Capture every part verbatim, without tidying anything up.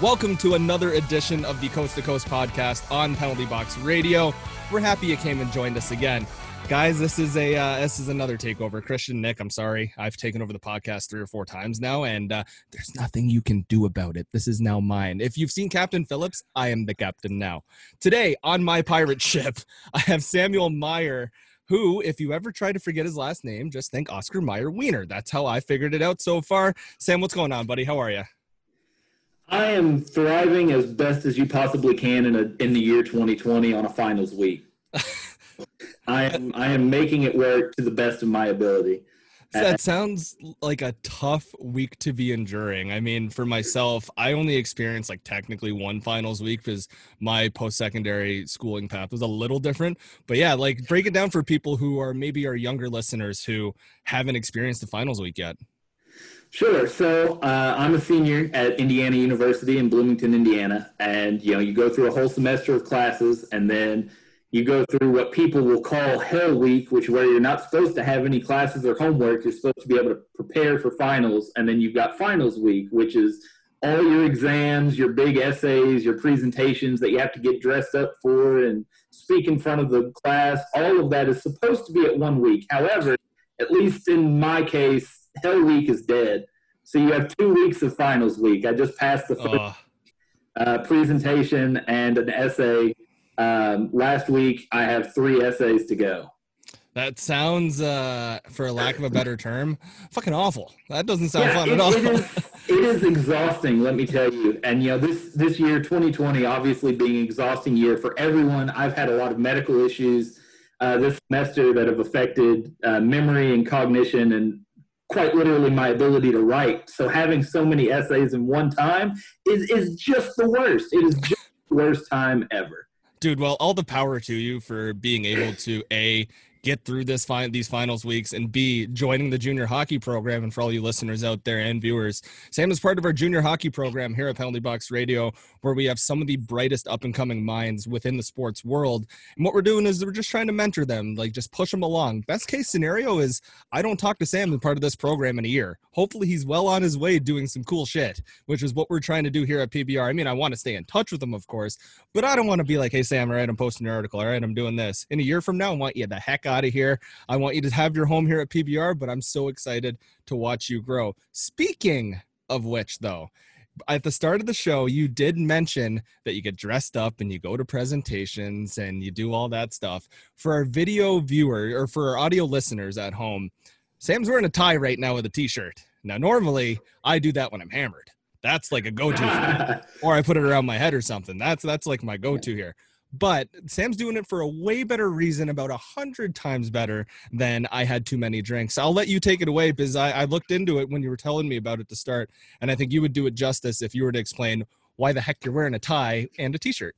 Welcome to another edition of the Coast to Coast podcast on Penalty Box Radio. We're happy you came and joined us again. Guys, this is a uh, this is another takeover. Christian, Nick, I'm sorry. I've taken over the podcast three or four times now, and uh, there's nothing you can do about it. This is now mine. If you've seen Captain Phillips, I am the captain now. Today, on my pirate ship, I have Samuel Meyer, who, if you ever try to forget his last name, just think Oscar Mayer Wiener. That's how I figured it out so far. Sam, what's going on, buddy? How are you? I am thriving as best as you possibly can in a, in the year twenty twenty on a finals week. I am I am making it work to the best of my ability. So that sounds like a tough week to be enduring. I mean, for myself, I only experienced like technically one finals week because my post-secondary schooling path was a little different. But yeah, like break it down for people who are maybe our younger listeners who haven't experienced the finals week yet. Sure. So uh, I'm a senior at Indiana University in Bloomington, Indiana. And, you know, you go through a whole semester of classes and then you go through what people will call Hell Week, which where you're not supposed to have any classes or homework. You're supposed to be able to prepare for finals. And then you've got Finals Week, which is all your exams, your big essays, your presentations that you have to get dressed up for and speak in front of the class. All of that is supposed to be at one week. However, at least in my case, Hell Week is dead. So you have two weeks of Finals Week. I just passed the first uh. Uh, presentation and an essay. Um, last week, I have three essays to go. That sounds, uh, for lack of a better term, fucking awful. That doesn't sound yeah, fun it, at all. It is, it is exhausting, let me tell you. And, you know, this, this year, twenty twenty, obviously being an exhausting year for everyone. I've had a lot of medical issues uh, this semester that have affected uh, memory and cognition and quite literally my ability to write. So having so many essays in one time is, is just the worst. It is just the worst time ever. Dude, well, all the power to you for being able to, A, get through this fin- these finals weeks, and B, joining the junior hockey program. And for all you listeners out there and viewers, Sam is part of our junior hockey program here at Penalty Box Radio, where we have some of the brightest up-and-coming minds within the sports world. And what we're doing is we're just trying to mentor them, like just push them along. Best case scenario is I don't talk to Sam as part of this program in a year. Hopefully he's well on his way doing some cool shit, which is what we're trying to do here at P B R. I mean, I want to stay in touch with him, of course, but I don't want to be like, hey, Sam, all right, I'm posting your article. All right, I'm doing this. In a year from now, I want you the heck out of here. I want you to have your home here at P B R, but I'm so excited to watch you grow. Speaking of which, though, at the start of the show, you did mention that you get dressed up and you go to presentations and you do all that stuff. For our video viewer or for our audio listeners at home, Sam's wearing a tie right now with a t-shirt. Now, normally, I do that when I'm hammered. That's like a go-to. Or I put it around my head or something. That's that's like my go-to here. But Sam's doing it for a way better reason, about a hundred times better than I had too many drinks. I'll let you take it away because I, I looked into it when you were telling me about it to start, and I think you would do it justice if you were to explain why the heck you're wearing a tie and a T-shirt.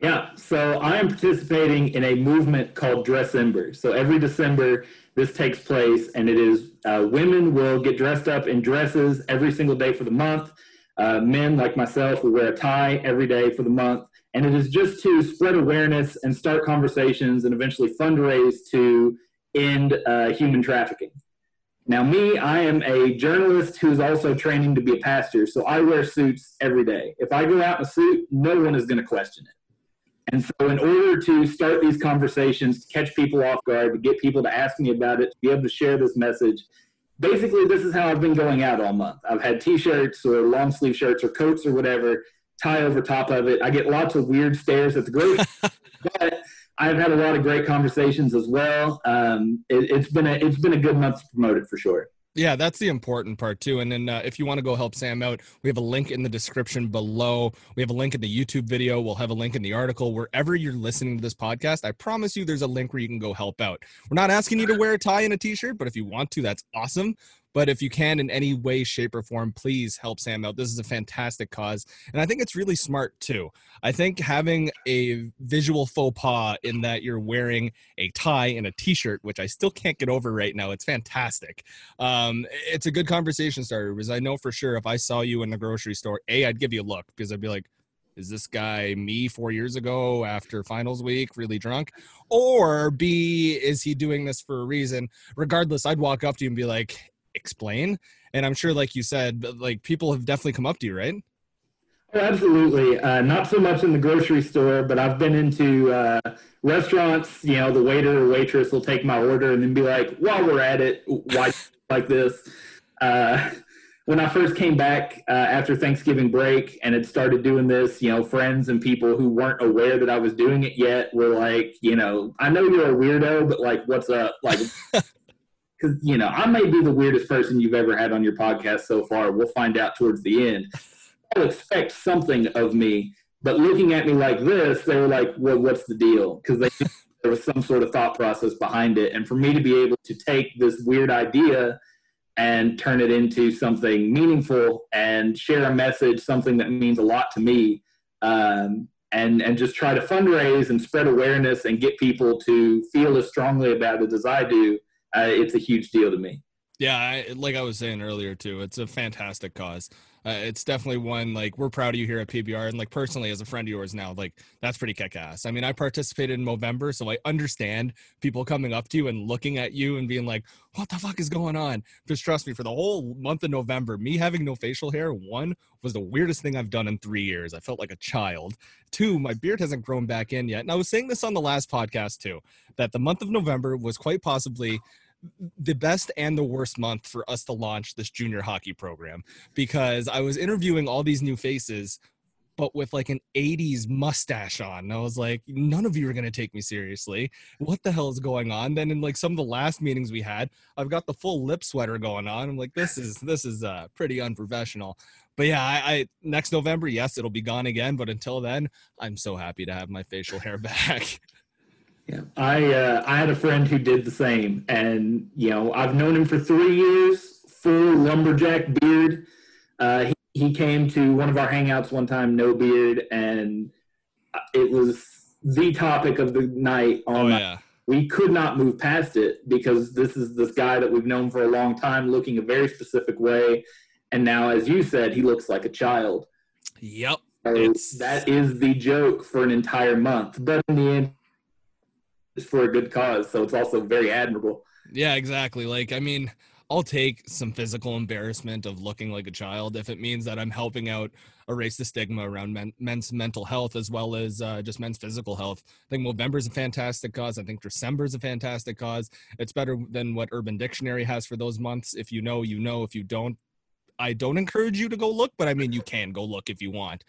Yeah, so I am participating in a movement called Dressember. So every December, this takes place, and it is uh, women will get dressed up in dresses every single day for the month. Uh, men, like myself, will wear a tie every day for the month. And it is just to spread awareness and start conversations and eventually fundraise to end uh, human trafficking. Now, me, I am a journalist who's also training to be a pastor, so I wear suits every day. If I go out in a suit, no one is going to question it. And so in order to start these conversations, to catch people off guard, to get people to ask me about it, to be able to share this message, basically this is how I've been going out all month. I've had T-shirts or long-sleeve shirts or coats or whatever, tie over top of it. I get lots of weird stares at the group, but I've had a lot of great conversations as well. Um, it, it's been a, it's been a good month to promote it for sure. Yeah, that's the important part too. And then uh, if you want to go help Sam out, we have a link in the description below. We have a link in the YouTube video. We'll have a link in the article. Wherever you're listening to this podcast, I promise you there's a link where you can go help out. We're not asking you to wear a tie and a t-shirt, but if you want to, that's awesome. But if you can in any way, shape, or form, please help Sam out. This is a fantastic cause. And I think it's really smart too. I think having a visual faux pas in that you're wearing a tie and a t-shirt, which I still can't get over right now. It's fantastic. Um, it's a good conversation starter because I know for sure if I saw you in the grocery store, A, I'd give you a look because I'd be like, is this guy me four years ago after finals week, really drunk? Or B, is he doing this for a reason? Regardless, I'd walk up to you and be like, explain. And I'm sure, like you said, like people have definitely come up to you, right? Absolutely. Uh, not so much in the grocery store, but I've been into uh, restaurants, you know, the waiter or waitress will take my order and then be like, while we're at it, why like this? Uh, when I first came back uh, after Thanksgiving break and had started doing this, you know, friends and people who weren't aware that I was doing it yet were like, you know, I know you're a weirdo, but like, what's up? Like, because, you know, I may be the weirdest person you've ever had on your podcast so far. We'll find out towards the end. Expect something of me, but looking at me like this, they were like, well, what's the deal? Because they knew there was some sort of thought process behind it. And for me to be able to take this weird idea and turn it into something meaningful and share a message, something that means a lot to me, um, and, and just try to fundraise and spread awareness and get people to feel as strongly about it as I do, uh, it's a huge deal to me. Yeah, I, like I was saying earlier, too, it's a fantastic cause. Uh, it's definitely one, like, we're proud of you here at P B R. And, like, personally, as a friend of yours now, like, that's pretty kick-ass. I mean, I participated in Movember, so I understand people coming up to you and looking at you and being like, what the fuck is going on? Because trust me, for the whole month of November, me having no facial hair, one, was the weirdest thing I've done in three years. I felt like a child. Two, my beard hasn't grown back in yet. And I was saying this on the last podcast, too, that the month of November was quite possibly the best and the worst month for us to launch this junior hockey program, because I was interviewing all these new faces, but with like an eighties mustache on. And I was like, none of you are going to take me seriously. What the hell is going on? Then in like some of the last meetings we had, I've got the full lip sweater going on. I'm like, this is, this is uh pretty unprofessional. But yeah, I, I next November, yes, it'll be gone again. But until then, I'm so happy to have my facial hair back. Yeah, I uh, I had a friend who did the same, and you know I've known him for three years, full lumberjack beard. Uh, he he came to one of our hangouts one time, no beard, and it was the topic of the night. On oh yeah, night. We could not move past it because this is this guy that we've known for a long time, looking a very specific way, and now, as you said, he looks like a child. Yep, so it's... that is the joke for an entire month, but in the end, for a good cause, so it's also very admirable. Yeah, exactly. Like, I mean, I'll take some physical embarrassment of looking like a child if it means that I'm helping out erase the stigma around men, men's mental health as well as uh, just men's physical health. I think Movember is a fantastic cause. I think Dressember is a fantastic cause. It's better than what Urban Dictionary has for those months. If you know, you know. If you don't, I don't encourage you to go look, but I mean, you can go look if you want.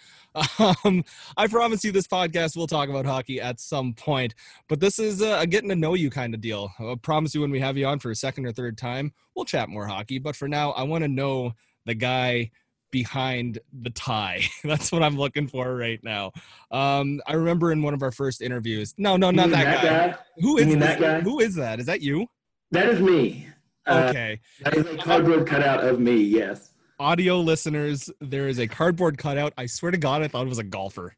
Um, I promise you this podcast, we'll talk about hockey at some point, but this is a getting to know you kind of deal. I promise you when we have you on for a second or third time, we'll chat more hockey. But for now, I want to know the guy behind the tie. That's what I'm looking for right now. Um, I remember in one of our first interviews, no, no, not that, that guy. guy. Who is that guy? Who is that? Is that you? That is me. Okay. Uh, that is a cardboard cutout of me. Yes. Audio listeners, there is a cardboard cutout. I swear to God, I thought it was a golfer.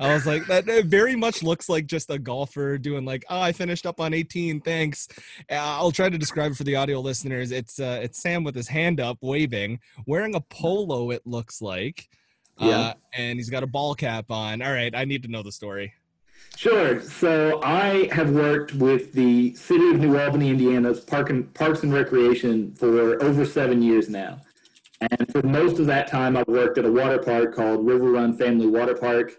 I was like, that very much looks like just a golfer doing like, oh, I finished up on eighteen. Thanks. Uh, I'll try to describe it for the audio listeners. It's uh, it's Sam with his hand up, waving, wearing a polo, it looks like. Uh, yeah. And he's got a ball cap on. All right. I need to know the story. Sure. So I have worked with the city of New Albany, Indiana's Park and, Parks and Recreation for over seven years now. And for most of that time, I worked at a water park called River Run Family Water Park,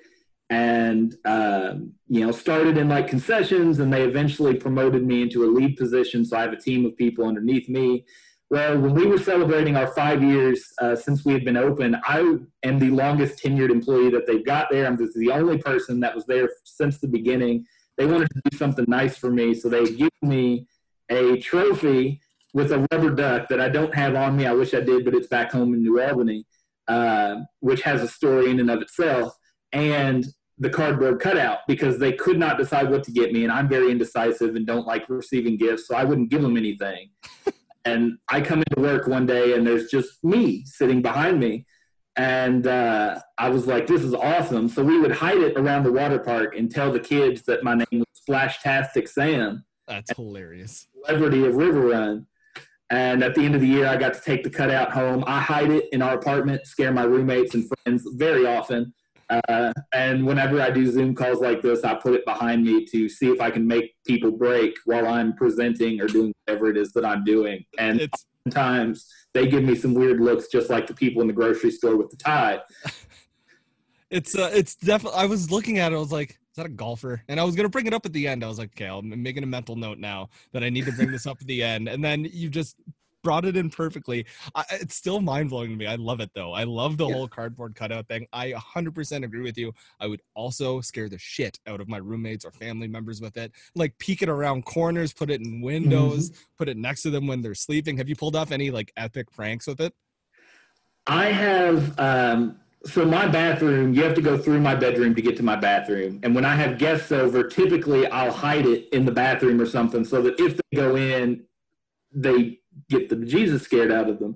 and, um, you know, started in like concessions, and they eventually promoted me into a lead position. So I have a team of people underneath me. Well, when we were celebrating our five years uh, since we had been open, I am the longest tenured employee that they've got there. I'm just the only person that was there since the beginning. They wanted to do something nice for me, so they gave me a trophy with a rubber duck that I don't have on me. I wish I did, but it's back home in New Albany, uh, which has a story in and of itself, and the cardboard cutout, because they could not decide what to get me, and I'm very indecisive and don't like receiving gifts, so I wouldn't give them anything. And I come into work one day, and there's just me sitting behind me, and uh, I was like, this is awesome. So we would hide it around the water park and tell the kids that my name was Flashtastic Sam. That's hilarious. Celebrity of River Run. And at the end of the year, I got to take the cutout home. I hide it in our apartment, scare my roommates and friends very often. Uh, and whenever I do Zoom calls like this, I put it behind me to see if I can make people break while I'm presenting or doing whatever it is that I'm doing. And it's, sometimes they give me some weird looks, just like the people in the grocery store with the tie. It's uh, it's definitely. I was looking at it. I was like, "Is that a golfer?" And I was gonna bring it up at the end. I was like, "Okay, I'm making a mental note now that I need to bring this up at the end." And then you just brought it in perfectly. I, it's still mind blowing to me. I love it though. I love the yeah. whole cardboard cutout thing. I one hundred percent agree with you. I would also scare the shit out of my roommates or family members with it. Like peek it around corners, put it in windows, mm-hmm. put it next to them when they're sleeping. Have you pulled off any like epic pranks with it? I have. Um... So my bathroom, you have to go through my bedroom to get to my bathroom. And when I have guests over, typically I'll hide it in the bathroom or something so that if they go in, they get the bejesus scared out of them.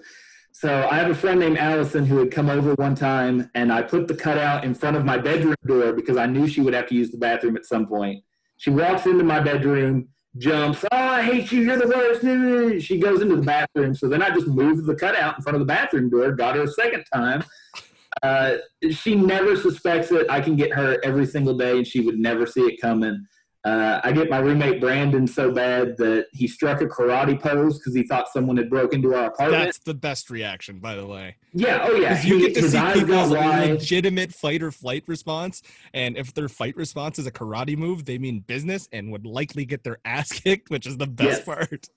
So I have a friend named Allison who had come over one time, and I put the cutout in front of my bedroom door because I knew she would have to use the bathroom at some point. She walks into my bedroom, jumps, "Oh, I hate you, you're the worst." She goes into the bathroom. So then I just moved the cutout in front of the bathroom door, got her a second time. Uh, she never suspects it. I can get her every single day, and she would never see it coming. Uh, I get my roommate Brandon so bad that he struck a karate pose because he thought someone had broke into our apartment. That's the best reaction, by the way. Yeah, oh yeah. You he, get to see people's legitimate fight or flight response, and if their fight response is a karate move, they mean business and would likely get their ass kicked, which is the best yes. part.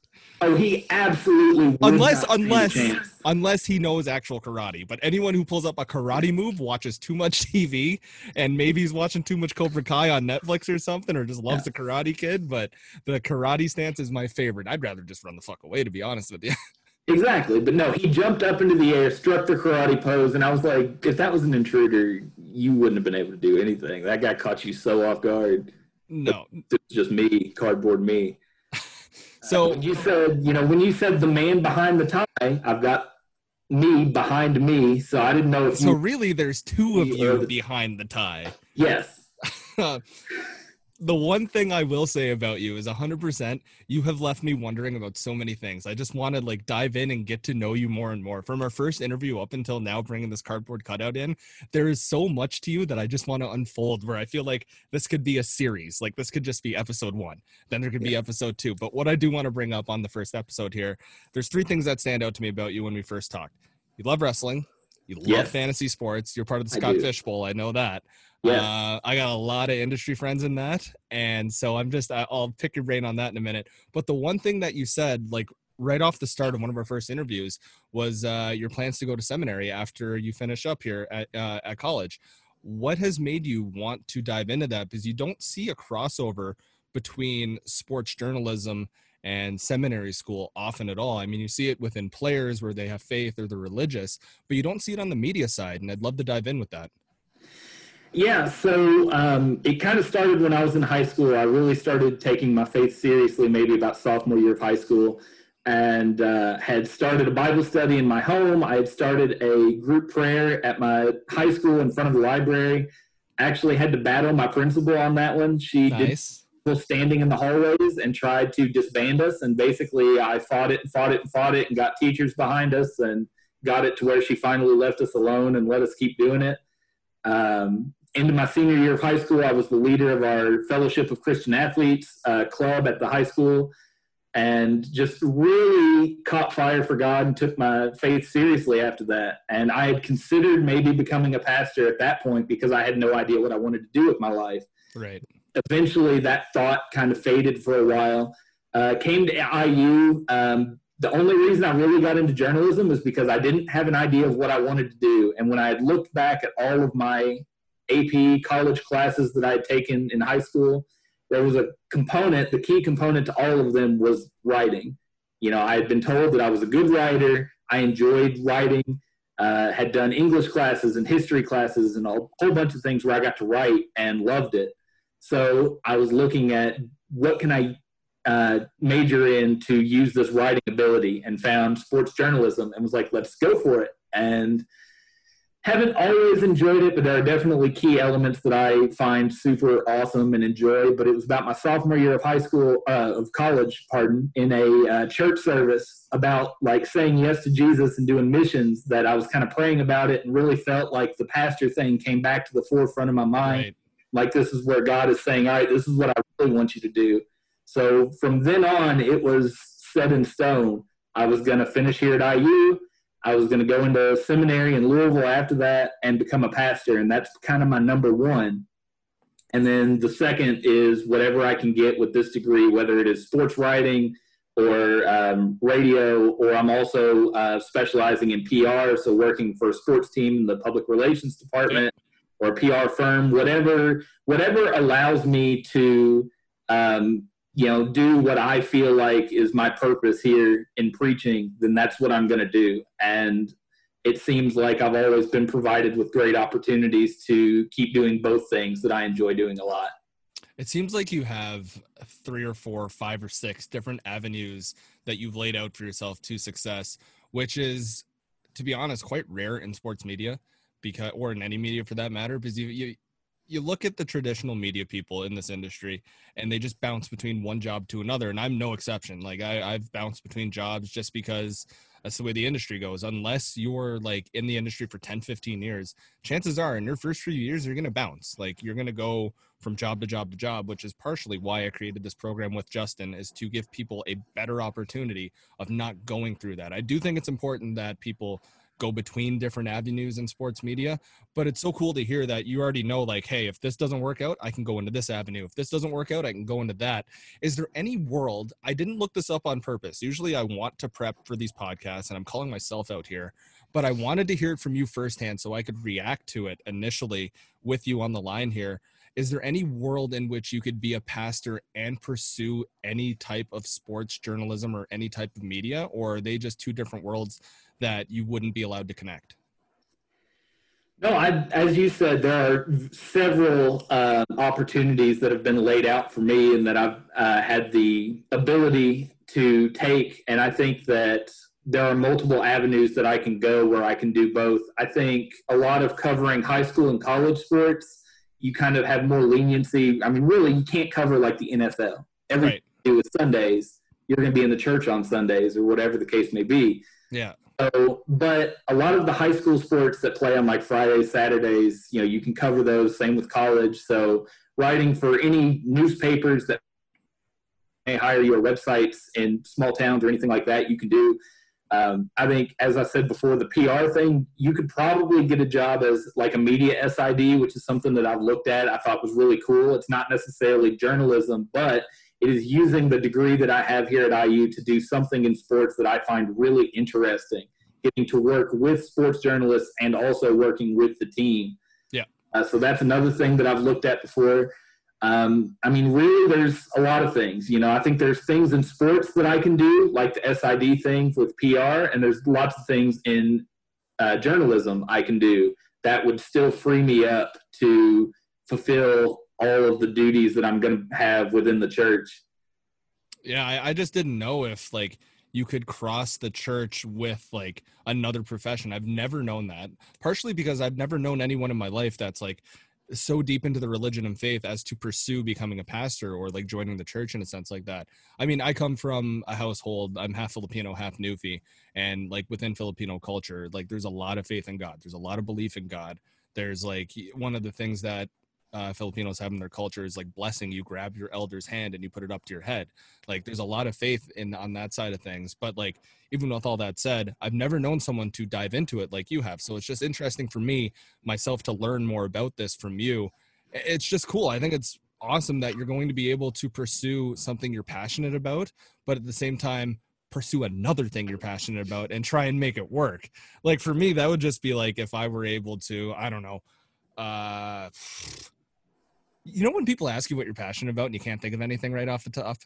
Oh, he absolutely would unless not unless unless he knows actual karate. But anyone who pulls up a karate move watches too much T V, and maybe he's watching too much Cobra Kai on Netflix or something, or just loves yeah. the Karate Kid. But the karate stance is my favorite. I'd rather just run the fuck away, to be honest with you. Exactly, but no, he jumped up into the air, struck the karate pose, and I was like, if that was an intruder, you wouldn't have been able to do anything. That guy caught you so off guard. No, it was just me, cardboard me. So uh, when you said, you know, when you said the man behind the tie, I've got me behind me, so I didn't know if. So you, really, there's two of you, you behind the tie. Yes. The one thing I will say about you is one hundred percent you have left me wondering about so many things. I just want to like dive in and get to know you more and more. From our first interview up until now, bringing this cardboard cutout in, there is so much to you that I just want to unfold, where I feel like this could be a series. Like this could just be episode one. Then there could yeah. be episode two. But what I do want to bring up on the first episode here, there's three things that stand out to me about you when we first talked. You love wrestling. You love yes. fantasy sports. You're part of the Scott Fishbowl. I know that. Yes. Uh, I got a lot of industry friends in that. And so I'm just, I'll pick your brain on that in a minute. But the one thing that you said, like right off the start of one of our first interviews was uh, your plans to go to seminary after you finish up here at, uh, at college. What has made you want to dive into that? Because you don't see a crossover between sports journalism and seminary school often at all. I mean, you see it within players where they have faith or they're religious, but you don't see it on the media side. And I'd love to dive in with that. Yeah, so um, it kind of started when I was in high school. I really started taking my faith seriously maybe about sophomore year of high school, and uh, had started a Bible study in my home. I had started a group prayer at my high school in front of the library. Actually had to battle my principal on that one. She nice. did standing in the hallways and tried to disband us, and basically I fought it and fought it and fought it and got teachers behind us and got it to where she finally left us alone and let us keep doing it. Um, Into my senior year of high school, I was the leader of our Fellowship of Christian Athletes uh, club at the high school, and just really caught fire for God and took my faith seriously after that. And I had considered maybe becoming a pastor at that point because I had no idea what I wanted to do with my life. Right. Eventually, that thought kind of faded for a while. Uh, came to I U. Um, the only reason I really got into journalism was because I didn't have an idea of what I wanted to do. And when I had looked back at all of my A P college classes that I had taken in high school, there was a component, the key component to all of them was writing. You know, I had been told that I was a good writer. I enjoyed writing, uh, had done English classes and history classes and a whole bunch of things where I got to write and loved it. So I was looking at what can I uh, major in to use this writing ability, and found sports journalism and was like, let's go for it. And haven't always enjoyed it, but there are definitely key elements that I find super awesome and enjoy. But it was about my sophomore year of high school, uh, of college, pardon, in a uh, church service about like saying yes to Jesus and doing missions, that I was kind of praying about it and really felt like the pastor thing came back to the forefront of my mind. Right. Like, this is where God is saying, all right, this is what I really want you to do. So from then on, it was set in stone. I was going to finish here at I U. I was going to go into seminary in Louisville after that and become a pastor, and that's kind of my number one. And then the second is whatever I can get with this degree, whether it is sports writing or um, radio, or I'm also uh, specializing in P R, so working for a sports team in the public relations department or a P R firm, whatever whatever allows me to um, you know, do what I feel like is my purpose here in preaching, then that's what I'm going to do. And it seems like I've always been provided with great opportunities to keep doing both things that I enjoy doing a lot. It seems like you have three or four, five or six different avenues that you've laid out for yourself to success, which is, to be honest, quite rare in sports media, because, or in any media for that matter, because you, you, you look at the traditional media people in this industry and they just bounce between one job to another. And I'm no exception. Like I, I've bounced between jobs just because that's the way the industry goes. Unless you're like in the industry for ten, fifteen years, chances are in your first few years, you're going to bounce. Like you're going to go from job to job to job, which is partially why I created this program with Justin, is to give people a better opportunity of not going through that. I do think it's important that people go between different avenues in sports media, but it's so cool to hear that you already know, like, hey, if this doesn't work out, I can go into this avenue. If this doesn't work out, I can go into that. Is there any world, I didn't look this up on purpose. Usually I want to prep for these podcasts and I'm calling myself out here, but I wanted to hear it from you firsthand so I could react to it initially with you on the line here. Is there any world in which you could be a pastor and pursue any type of sports journalism or any type of media, or are they just two different worlds that you wouldn't be allowed to connect? No, I, as you said, there are several uh, opportunities that have been laid out for me and that I've uh, had the ability to take. And I think that there are multiple avenues that I can go where I can do both. I think a lot of covering high school and college sports, you kind of have more leniency. I mean, really, you can't cover like the N F L. Everything right. you do is Sundays. You're going to be in the church on Sundays or whatever the case may be. Yeah. So, but a lot of the high school sports that play on like Fridays, Saturdays, you know, you can cover those. Same with college. So writing for any newspapers that may hire you or websites in small towns or anything like that, you can do. Um, I think, as I said before, the P R thing, you could probably get a job as like a media S I D, which is something that I've looked at. I thought was really cool. It's not necessarily journalism, but it is using the degree that I have here at I U to do something in sports that I find really interesting, getting to work with sports journalists and also working with the team. Yeah. Uh, so that's another thing that I've looked at before. Um, I mean, really, there's a lot of things. You know, I think there's things in sports that I can do, like the S I D thing with P R, and there's lots of things in uh, journalism I can do that would still free me up to fulfill all of the duties that I'm going to have within the church. Yeah, I, I just didn't know if, like, you could cross the church with, like, another profession. I've never known that, partially because I've never known anyone in my life that's, like, so deep into the religion and faith as to pursue becoming a pastor or like joining the church in a sense like that. I mean, I come from a household, I'm half Filipino, half Nufi. And like within Filipino culture, like there's a lot of faith in God. There's a lot of belief in God. There's like one of the things that uh, Filipinos have in their culture is like blessing. You grab your elder's hand and you put it up to your head. Like there's a lot of faith in on that side of things. But like, even with all that said, I've never known someone to dive into it like you have. So it's just interesting for me, myself, to learn more about this from you. It's just cool. I think it's awesome that you're going to be able to pursue something you're passionate about, but at the same time, pursue another thing you're passionate about and try and make it work. Like for me, that would just be like, if I were able to, I don't know, uh, you know, when people ask you what you're passionate about and you can't think of anything right off the top.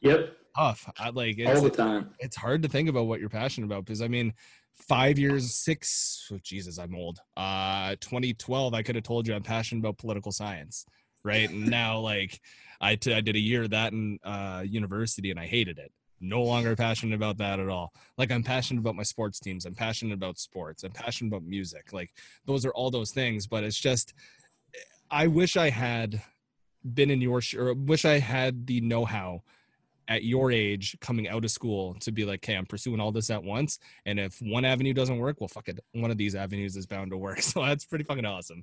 Yep. Tough. I, like it's, all the time. It's hard to think about what you're passionate about because I mean, five years, six, oh, Jesus, I'm old. Uh, twenty twelve, I could have told you I'm passionate about political science, right? And now, like, I, t- I did a year of that in uh, university and I hated it. No longer passionate about that at all. Like I'm passionate about my sports teams. I'm passionate about sports. I'm passionate about music. Like those are all those things, but it's just, I wish I had been in your, or wish I had the know-how at your age coming out of school to be like, hey, I'm pursuing all this at once. And if one avenue doesn't work, well, fuck it. One of these avenues is bound to work. So that's pretty fucking awesome.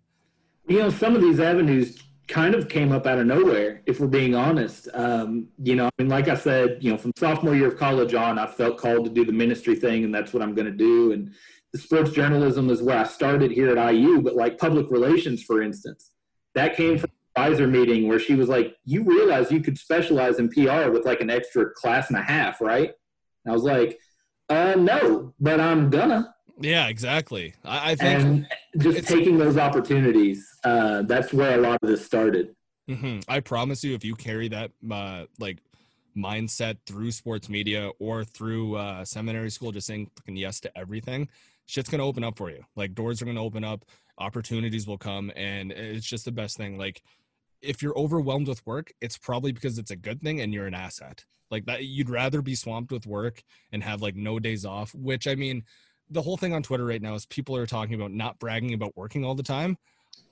You know, some of these avenues kind of came up out of nowhere, if we're being honest. Um, you know, I mean, like I said, you know, from sophomore year of college on, I felt called to do the ministry thing, and that's what I'm going to do. And the sports journalism is where I started here at I U, but like public relations, for instance, that came from an advisor meeting where she was like, you realize you could specialize in P R with like an extra class and a half, right? And I was like, uh, no, but I'm gonna. Yeah, exactly. I, I think and just taking those opportunities, uh, that's where a lot of this started. Mm-hmm. I promise you, if you carry that uh, like mindset through sports media or through uh, seminary school, just saying fucking yes to everything, shit's gonna open up for you. Like doors are gonna open up, opportunities will come, and it's just the best thing. Like if you're overwhelmed with work, it's probably because it's a good thing and you're an asset. Like that, you'd rather be swamped with work and have like no days off. Which I mean. The whole thing on Twitter right now is people are talking about not bragging about working all the time.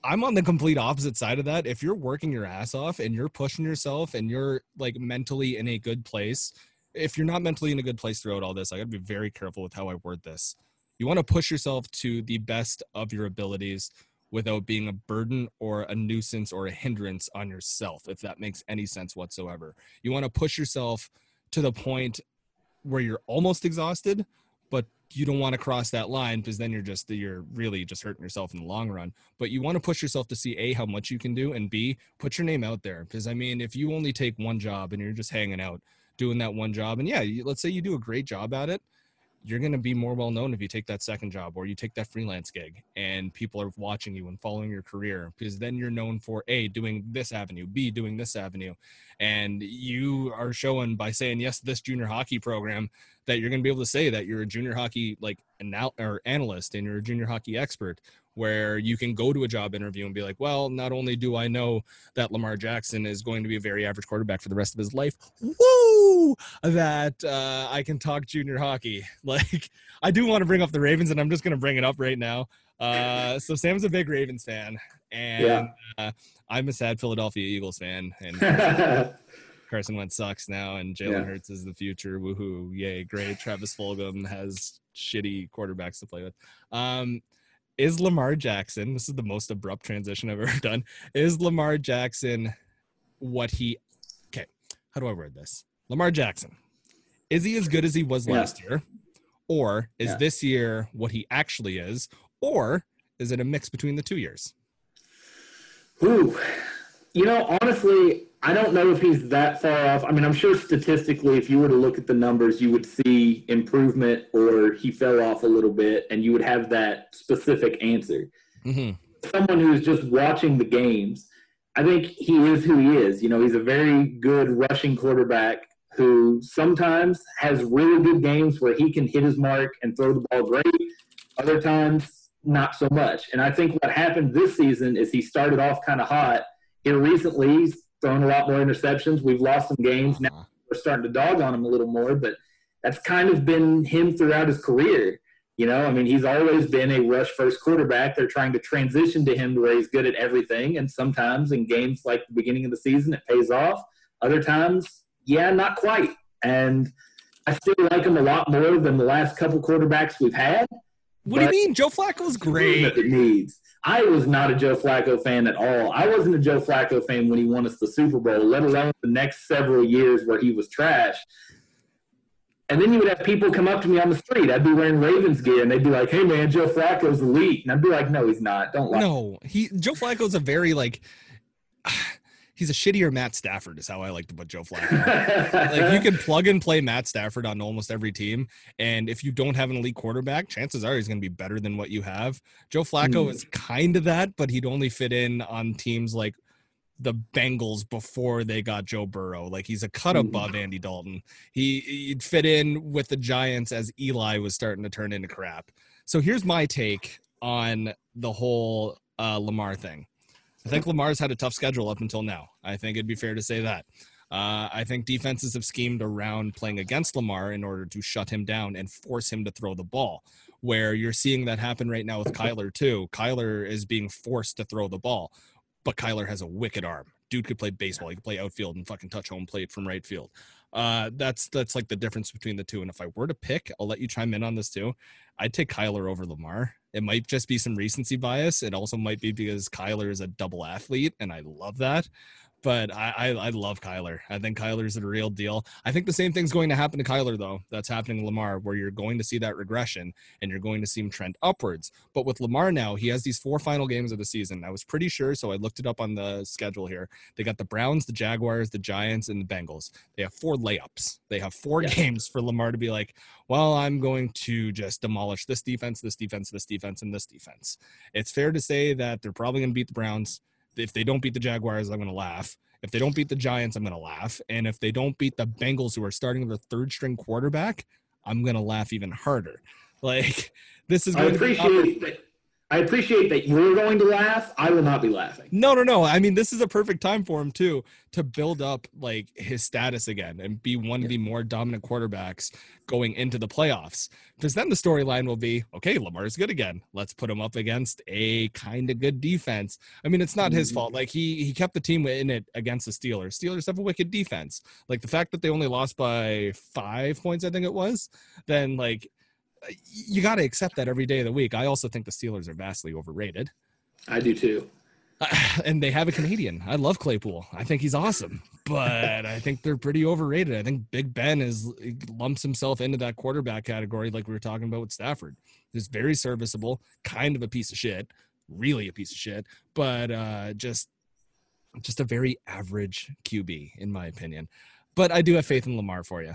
I'm on the complete opposite side of that. If you're working your ass off and you're pushing yourself and you're like mentally in a good place, if you're not mentally in a good place throughout all this, I got to be very careful with how I word this. You want to push yourself to the best of your abilities without being a burden or a nuisance or a hindrance on yourself, if that makes any sense whatsoever. You want to push yourself to the point where you're almost exhausted, but you don't want to cross that line because then you're just, you're really just hurting yourself in the long run, but you want to push yourself to see A, how much you can do, and B, put your name out there. Because I mean, if you only take one job and you're just hanging out doing that one job, and yeah, you, let's say you do a great job at it, you're going to be more well known if you take that second job or you take that freelance gig and people are watching you and following your career, because then you're known for A, doing this avenue, B, doing this avenue. And you are showing by saying yes to this junior hockey program that you're going to be able to say that you're a junior hockey like anal- or analyst and you're a junior hockey expert, where you can go to a job interview and be like, well, not only do I know that Lamar Jackson is going to be a very average quarterback for the rest of his life, woo, that uh, I can talk junior hockey. Like, I do want to bring up the Ravens, and I'm just going to bring it up right now. Uh, so Sam's a big Ravens fan, and yeah. uh, I'm a sad Philadelphia Eagles fan. And Carson Wentz sucks now, and Jalen yeah. Hurts is the future. Woohoo! Yay! Great. Travis Fulgham has shitty quarterbacks to play with. Um, is Lamar Jackson? This is the most abrupt transition I've ever done. Is Lamar Jackson what he? Okay, how do I word this? Lamar Jackson, is he as good as he was yeah. last year, or is yeah. this year what he actually is, or is it a mix between the two years? Ooh, you know, honestly, I don't know if he's that far off. I mean, I'm sure statistically, if you were to look at the numbers, you would see improvement or he fell off a little bit, and you would have that specific answer. Mm-hmm. Someone who's just watching the games, I think he is who he is. You know, he's a very good rushing quarterback who sometimes has really good games where he can hit his mark and throw the ball great. Other times, not so much. And I think what happened this season is he started off kind of hot. Here recently, he's thrown a lot more interceptions. We've lost some games. Now we're starting to dog on him a little more, but that's kind of been him throughout his career. You know, I mean, he's always been a rush first quarterback. They're trying to transition to him to where he's good at everything. And sometimes in games like the beginning of the season, it pays off. Other times, yeah, not quite. And I still like him a lot more than the last couple quarterbacks we've had. What do you mean? Joe Flacco's great. That it needs. I was not a Joe Flacco fan at all. I wasn't a Joe Flacco fan when he won us the Super Bowl, let alone the next several years where he was trash. And then you would have people come up to me on the street. I'd be wearing Ravens gear, and they'd be like, hey, man, Joe Flacco's elite. And I'd be like, no, he's not. Don't lie. No, he Joe Flacco's a very, like – he's a shittier Matt Stafford is how I like to put Joe Flacco. Like, you can plug and play Matt Stafford on almost every team, and if you don't have an elite quarterback, chances are he's going to be better than what you have. Joe Flacco mm. is kind of that, but he'd only fit in on teams like the Bengals before they got Joe Burrow. Like, he's a cut above Andy Dalton. He, he'd fit in with the Giants as Eli was starting to turn into crap. So here's my take on the whole uh, Lamar thing. I think Lamar's had a tough schedule up until now. I think it'd be fair to say that. Uh, I think defenses have schemed around playing against Lamar in order to shut him down and force him to throw the ball, where you're seeing that happen right now with Kyler too. Kyler is being forced to throw the ball, but Kyler has a wicked arm. Dude could play baseball. He could play outfield and fucking touch home plate from right field. Uh, that's that's like the difference between the two. And if I were to pick, I'll let you chime in on this too. I'd take Kyler over Lamar. It might just be some recency bias. It also might be because Kyler is a double athlete, and I love that. But I, I, I love Kyler. I think Kyler's a real deal. I think the same thing's going to happen to Kyler, though, that's happening to Lamar, where you're going to see that regression and you're going to see him trend upwards. But with Lamar now, he has these four final games of the season. I was pretty sure, so I looked it up on the schedule here. They got the Browns, the Jaguars, the Giants, and the Bengals. They have four layups. They have four yeah. games for Lamar to be like, well, I'm going to just demolish this defense, this defense, this defense, and this defense. It's fair to say that they're probably going to beat the Browns. If they don't beat the Jaguars, I'm going to laugh. If they don't beat the Giants, I'm going to laugh. And if they don't beat the Bengals, who are starting their third-string quarterback, I'm going to laugh even harder. Like, this is going I appreciate to be – I appreciate that you're going to laugh. I will not be laughing. No, no, no. I mean, this is a perfect time for him, too, to build up, like, his status again and be one yeah. of the more dominant quarterbacks going into the playoffs. Because then the storyline will be, okay, Lamar's good again. Let's put him up against a kind of good defense. I mean, it's not mm-hmm. his fault. Like, he he kept the team in it against the Steelers. Steelers have a wicked defense. Like, the fact that they only lost by five points, I think it was, then, like, you got to accept that every day of the week. I also think the Steelers are vastly overrated. I do too. Uh, and they have a Canadian. I love Claypool. I think he's awesome, but I think they're pretty overrated. I think Big Ben is lumps himself into that quarterback category. Like we were talking about with Stafford, he's very serviceable, kind of a piece of shit, really a piece of shit, but uh, just, just a very average Q B in my opinion. But I do have faith in Lamar for you.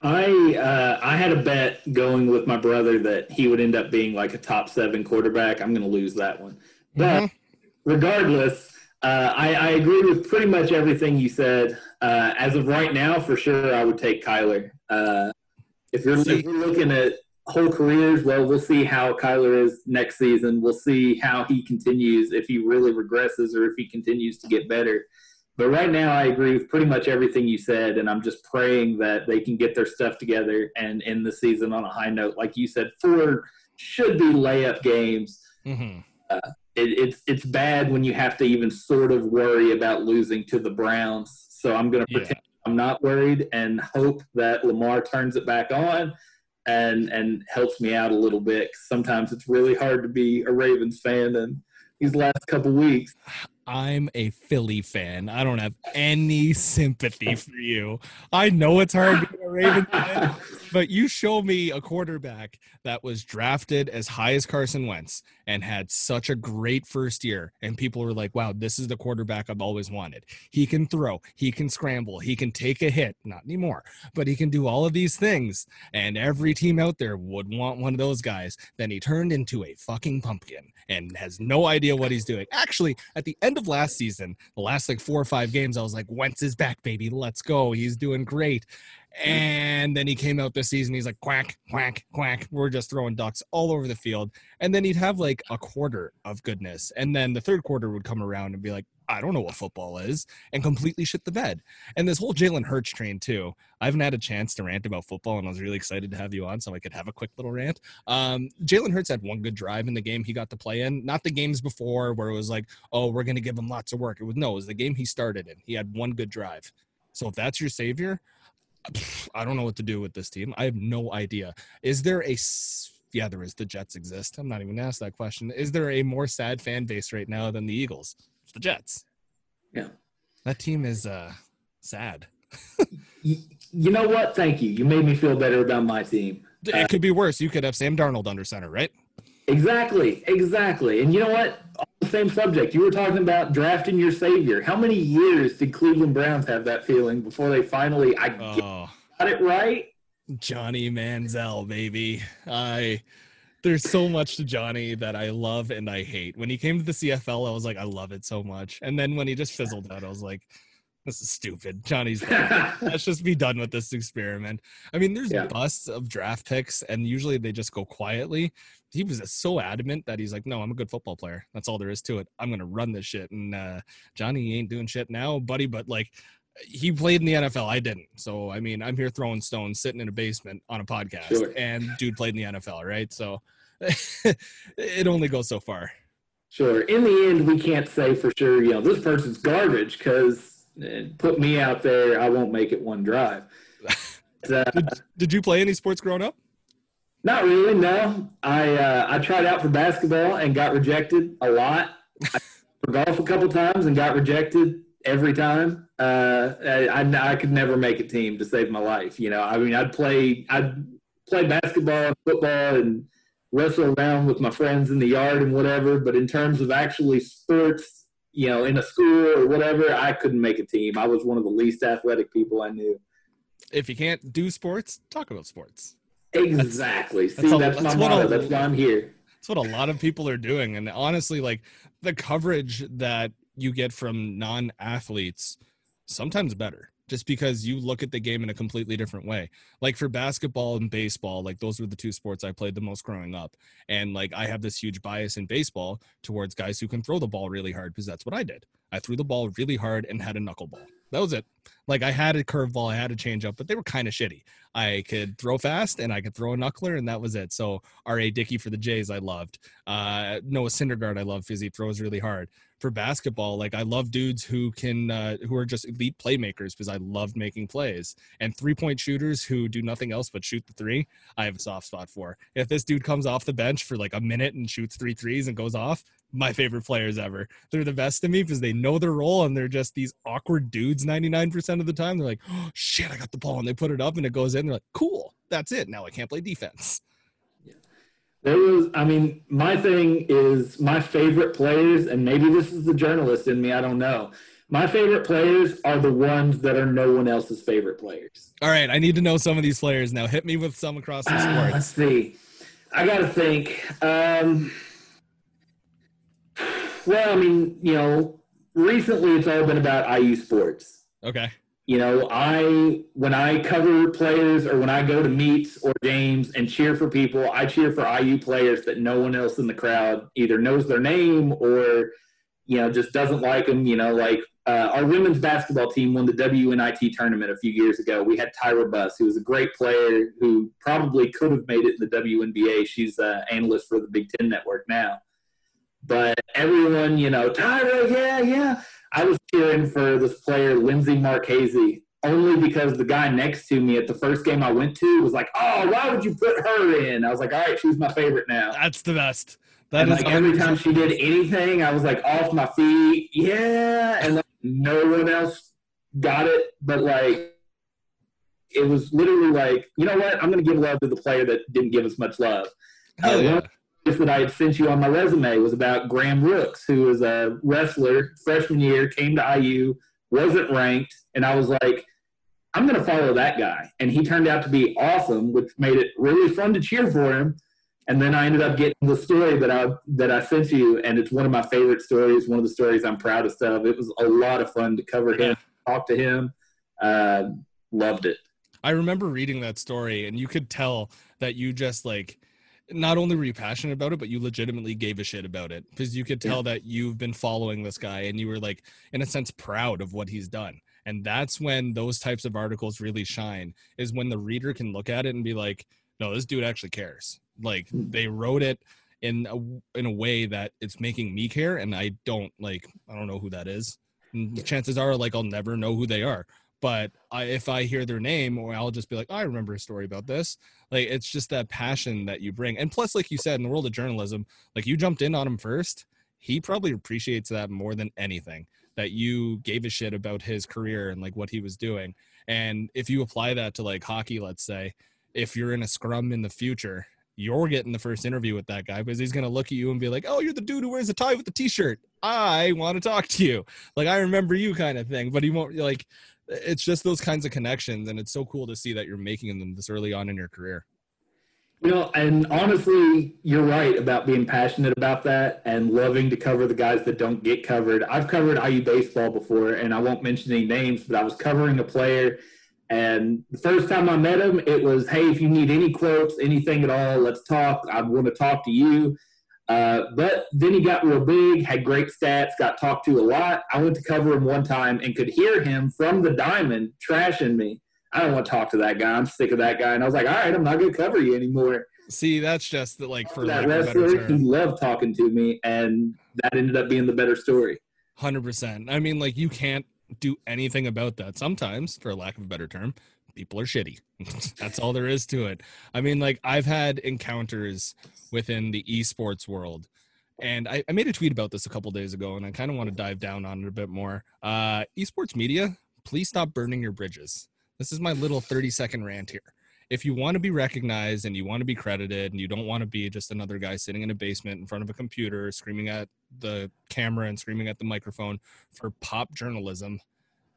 I uh, I had a bet going with my brother that he would end up being like a top seven quarterback. I'm going to lose that one. But mm-hmm. regardless, uh, I, I agree with pretty much everything you said. Uh, as of right now, for sure, I would take Kyler. Uh, if, you're, if you're looking at whole careers, well, we'll see how Kyler is next season. We'll see how he continues, if he really regresses or if he continues to get better. But right now, I agree with pretty much everything you said, and I'm just praying that they can get their stuff together and end the season on a high note. Like you said, four should be layup games. Mm-hmm. Uh, it, it's it's bad when you have to even sort of worry about losing to the Browns. So I'm going to pretend yeah. I'm not worried and hope that Lamar turns it back on and, and helps me out a little bit. Sometimes it's really hard to be a Ravens fan in these last couple weeks. I'm a Philly fan. I don't have any sympathy for you. I know it's hard being a Ravens fan, but you show me a quarterback that was drafted as high as Carson Wentz and had such a great first year, and people were like, wow, this is the quarterback I've always wanted. He can throw. He can scramble. He can take a hit. Not anymore, but he can do all of these things, and every team out there would want one of those guys. Then he turned into a fucking pumpkin and has no idea what he's doing. Actually, at the end of last season, the last like four or five games, I was like, Wentz is back, baby. Let's go. He's doing great. And then he came out this season. He's like, quack, quack, quack. We're just throwing ducks all over the field. And then he'd have like a quarter of goodness. And then the third quarter would come around and be like, I don't know what football is, and completely shit the bed. And this whole Jalen Hurts train too. I haven't had a chance to rant about football, and I was really excited to have you on so I could have a quick little rant. Um, Jalen Hurts had one good drive in the game he got to play in, not the games before where it was like, oh, we're going to give him lots of work. It was no, it was the game he started in. He had one good drive. So if that's your savior, I don't know what to do with this team. I have no idea. Is there a yeah, there is. The Jets exist. I'm not even asked that question. Is there a more sad fan base right now than the Eagles? The Jets. Yeah. That team is uh, sad. you, you know what? Thank you. You made me feel better about my team. It uh, could be worse. You could have Sam Darnold under center, right? Exactly. Exactly. And you know what? On the same subject, you were talking about drafting your savior. How many years did Cleveland Browns have that feeling before they finally I oh. got it right? Johnny Manziel, baby. I There's so much to Johnny that I love and I hate. When he came to the C F L, I was like, I love it so much. And then when he just fizzled out, I was like, this is stupid. Johnny's done. Let's just be done with this experiment. I mean, there's yeah. busts of draft picks, and usually they just go quietly. He was so adamant that he's like, no, I'm a good football player. That's all there is to it. I'm going to run this shit. And uh, Johnny ain't doing shit now, buddy, but like, he played in the N F L. I didn't. So, I mean, I'm here throwing stones, sitting in a basement on a podcast, sure. and dude played in the N F L, right? So it only goes so far. Sure. In the end, we can't say for sure, you know, this person's garbage because put me out there, I won't make it one drive. So, did, did you play any sports growing up? Not really, no. I uh, I tried out for basketball and got rejected a lot. I for golf a couple times and got rejected every time. Uh, I, I, I could never make a team to save my life. You know, I mean, I'd play I'd play basketball and football and wrestle around with my friends in the yard and whatever. But in terms of actually sports, you know, in a school or whatever, I couldn't make a team. I was one of the least athletic people I knew. If you can't do sports, talk about sports. Exactly. That's, See, that's, a, that's my motto. A, that's why I'm here. That's what a lot of people are doing. And honestly, like, the coverage that you get from non-athletes sometimes better, just because you look at the game in a completely different way. Like, for basketball and baseball, like, those were the two sports I played the most growing up. And, like, I have this huge bias in baseball towards guys who can throw the ball really hard, because that's what I did. I threw the ball really hard and had a knuckleball. That was it. Like, I had a curveball, I had a changeup, but they were kind of shitty. I could throw fast and I could throw a knuckler, and that was it. So R A. Dickey for the Jays, I loved. Uh, Noah Syndergaard, I love because he throws really hard. For basketball, like, I love dudes who can uh, who are just elite playmakers, because I loved making plays. And three-point shooters who do nothing else but shoot the three, I have a soft spot for. If this dude comes off the bench for like a minute and shoots three threes and goes off, my favorite players ever. They're the best to me because they know their role, and they're just these awkward dudes ninety-nine percent of the time. They're like, oh, shit, I got the ball, and they put it up, and it goes in. They're like, cool, that's it. Now I can't play defense. There was, I mean, my thing is my favorite players, and maybe this is the journalist in me, I don't know. My favorite players are the ones that are no one else's favorite players. All right, I need to know some of these players now. Hit me with some across the sports. Uh, let's see. I got to think. Um, well, I mean, you know, recently it's all been about I U sports. Okay. You know, I when I cover players or when I go to meets or games and cheer for people, I cheer for I U players that no one else in the crowd either knows their name or, you know, just doesn't like them. You know, like uh, our women's basketball team won the W N I T tournament a few years ago. We had Tyra Buss, who was a great player who probably could have made it in the W N B A. She's an analyst for the Big Ten Network now. But everyone, you know, Tyra, yeah, yeah. I was cheering for this player, Lindsay Marchese, only because the guy next to me at the first game I went to was like, oh, why would you put her in? I was like, all right, she's my favorite now. That's the best. That and is like every time she did anything, I was like off my feet. Yeah. And like, no one else got it. But like, it was literally like, you know what? I'm going to give love to the player that didn't give us much love. Hell uh, yeah. That I had sent you on my resume was about Graham Rooks, who was a wrestler freshman year, came to I U, wasn't ranked, and I was like, I'm going to follow that guy. And he turned out to be awesome, which made it really fun to cheer for him. And then I ended up getting the story that I that I sent you, and it's one of my favorite stories, one of the stories I'm proudest of. It was a lot of fun to cover him, talk to him. Uh, loved it. I remember reading that story, and you could tell that you just like – not only were you passionate about it, but you legitimately gave a shit about it, because you could tell that you've been following this guy and you were like, in a sense, proud of what he's done. And that's when those types of articles really shine, is when the reader can look at it and be like, no, this dude actually cares. Like, they wrote it in a, in a way that it's making me care. And I don't like, I don't know who that is. And chances are like, I'll never know who they are. But I, if I hear their name, or I'll just be like, oh, I remember a story about this. Like, it's just that passion that you bring. And plus, like you said, in the world of journalism, like, you jumped in on him first. He probably appreciates that more than anything, that you gave a shit about his career and like what he was doing. And if you apply that to like hockey, let's say, if you're in a scrum in the future, you're getting the first interview with that guy, because he's going to look at you and be like, oh, you're the dude who wears a tie with a t-shirt. I want to talk to you. Like, I remember you kind of thing, but he won't like, it's just those kinds of connections. And it's so cool to see that you're making them this early on in your career. You know, and honestly, you're right about being passionate about that and loving to cover the guys that don't get covered. I've covered I U baseball before, and I won't mention any names, but I was covering a player, and the first time I met him, it was, hey, if you need any quotes, anything at all, let's talk. I want to talk to you. Uh, but then he got real big, had great stats, got talked to a lot. I went to cover him one time and could hear him from the diamond trashing me. I don't want to talk to that guy. I'm sick of that guy. And I was like, all right, I'm not going to cover you anymore. See, that's just the, like, for that wrestler, he loved talking to me, and that ended up being the better story. one hundred percent. I mean, like, you can't do anything about that. Sometimes, for lack of a better term, people are shitty. That's all there is to it. I mean, like, I've had encounters within the esports world, and I, I made a tweet about this a couple days ago, and I kind of want to dive down on it a bit more. Uh, esports media, please stop burning your bridges. This is my little thirty-second rant here. If you want to be recognized and you want to be credited and you don't want to be just another guy sitting in a basement in front of a computer screaming at the camera and screaming at the microphone for pop journalism,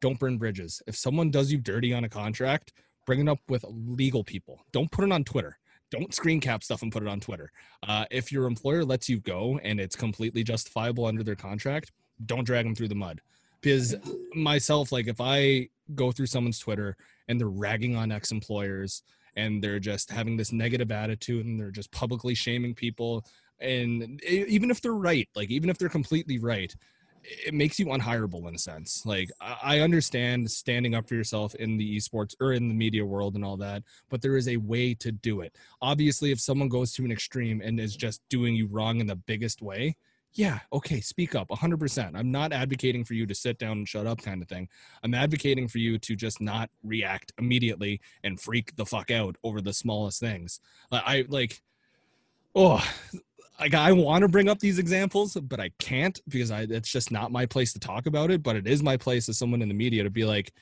don't burn bridges. If someone does you dirty on a contract, bring it up with legal people. Don't put it on Twitter. Don't screen cap stuff and put it on Twitter. Uh, if your employer lets you go and it's completely justifiable under their contract, don't drag them through the mud. Because myself, like, if I go through someone's Twitter and they're ragging on ex-employers and they're just having this negative attitude and they're just publicly shaming people, and even if they're right, like, even if they're completely right, it makes you unhireable in a sense. Like, I understand standing up for yourself in the esports or in the media world and all that, but there is a way to do it. Obviously, if someone goes to an extreme and is just doing you wrong in the biggest way, yeah, okay, speak up, one hundred percent. I'm not advocating for you to sit down and shut up kind of thing. I'm advocating for you to just not react immediately and freak the fuck out over the smallest things. I, like, oh, like, I want to bring up these examples, but I can't because I, it's just not my place to talk about it, but it is my place as someone in the media to be like,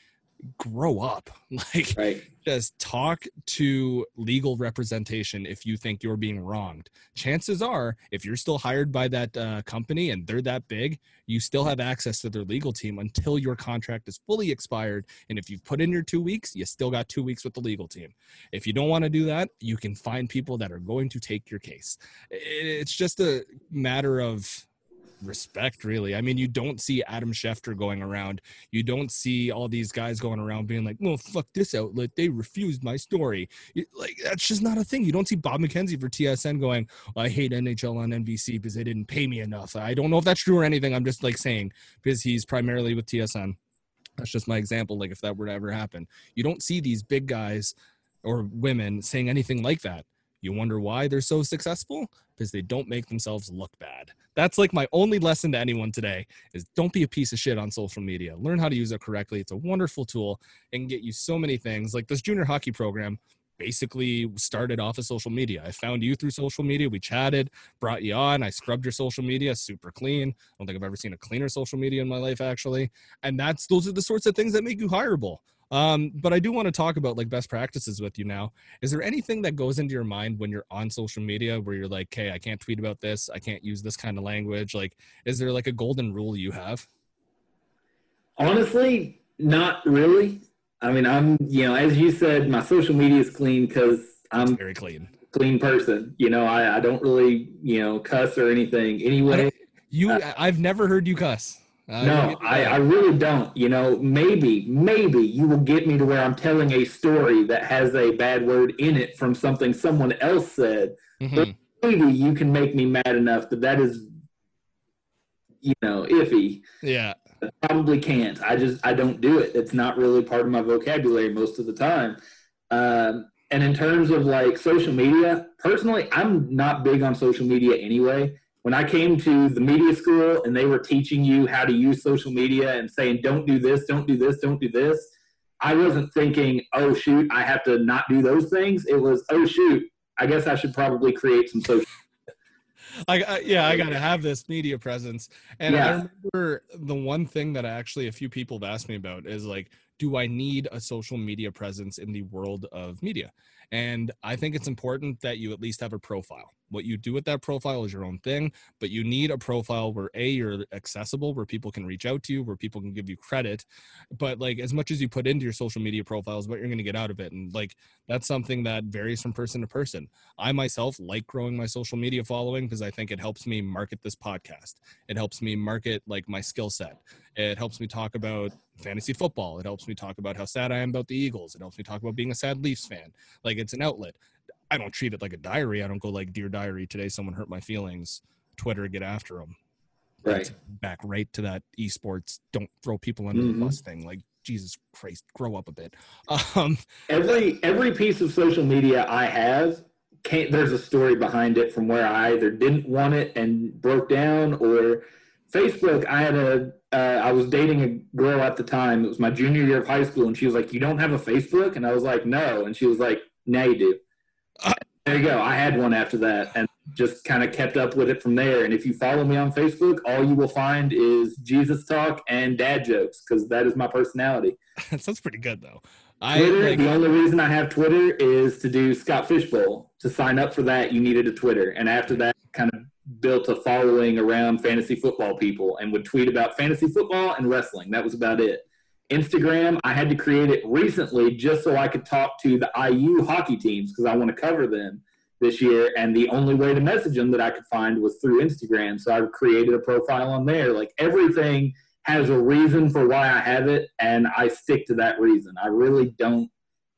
grow up. Like, right. Just talk to legal representation if you think you're being wronged. Chances are, if you're still hired by that uh, company and they're that big, you still have access to their legal team until your contract is fully expired. And if you've put in your two weeks, you still got two weeks with the legal team. If you don't want to do that, you can find people that are going to take your case. It's just a matter of respect, really. I mean, you don't see Adam Schefter going around. You don't see all these guys going around being like, well, fuck this outlet, they refused my story. Like, that's just not a thing. You don't see Bob McKenzie for T S N going, I hate N H L on N B C because they didn't pay me enough. I don't know if that's true or anything. I'm just, like, saying, because he's primarily with T S N. That's just my example. Like, if that were to ever happen, you don't see these big guys or women saying anything like that. You wonder why they're so successful? Because they don't make themselves look bad. That's, like, my only lesson to anyone today is don't be a piece of shit on social media. Learn how to use it correctly. It's a wonderful tool and get you so many things. Like, this junior hockey program basically started off of social media. I found you through social media. We chatted, brought you on. I scrubbed your social media super clean. I don't think I've ever seen a cleaner social media in my life, actually. And that's those are the sorts of things that make you hireable. Um, but I do want to talk about, like, best practices with you now. Is there anything that goes into your mind when you're on social media where you're like, hey, I can't tweet about this, I can't use this kind of language? Like, is there, like, a golden rule you have? Honestly, not really. I mean, I'm, you know, as you said, my social media is clean because I'm very clean, clean person. You know, I, I don't really, you know, cuss or anything anyway. You, uh, I've never heard you cuss. Uh, no, I, I really don't. You know, maybe, maybe you will get me to where I'm telling a story that has a bad word in it from something someone else said. Mm-hmm. But maybe you can make me mad enough that that is, you know, iffy. Yeah. I probably can't. I just, I don't do it. It's not really part of my vocabulary most of the time. Um, and in terms of, like, social media, personally, I'm not big on social media anyway. When I came to the media school and they were teaching you how to use social media and saying, don't do this, don't do this, don't do this, I wasn't thinking, oh, shoot, I have to not do those things. It was, oh, shoot, I guess I should probably create some social media. I, I, yeah, I got to have this media presence. And yeah. I remember the one thing that actually a few people have asked me about is, like, do I need a social media presence in the world of media? And I think it's important that you at least have a profile. What you do with that profile is your own thing, but you need a profile where, A, you're accessible, where people can reach out to you, where people can give you credit. But, like, as much as you put into your social media profiles, what you're going to get out of it. And, like, that's something that varies from person to person. I myself like growing my social media following because I think it helps me market this podcast. It helps me market, like, my skill set. It helps me talk about fantasy football. It helps me talk about how sad I am about the Eagles. It helps me talk about being a sad Leafs fan. Like, it's an outlet. I don't treat it like a diary. I don't go like, dear diary, today someone hurt my feelings. Twitter, get after them. Right. That's back right to that esports, don't throw people under mm-hmm. the bus thing. Like, Jesus Christ, grow up a bit. Um, every every piece of social media I have, can't, there's a story behind it from where I either didn't want it and broke down, or Facebook, I had a, uh, I was dating a girl at the time. It was my junior year of high school, and she was like, "You don't have a Facebook?" And I was like, "No." And she was like, "Now you do." Uh, there you go. I had one after that and just kind of kept up with it from there. And if you follow me on Facebook, all you will find is Jesus talk and dad jokes, because that is my personality. That sounds pretty good, though. Twitter, I, like, the only reason I have Twitter is to do Scott Fishbowl. To sign up for that, you needed a Twitter. And after that, kind of built a following around fantasy football people and would tweet about fantasy football and wrestling. That was about it. Instagram, I had to create it recently just so I could talk to the I U hockey teams because I want to cover them this year. And the only way to message them that I could find was through Instagram. So I created a profile on there. Like, everything has a reason for why I have it, and I stick to that reason. I really don't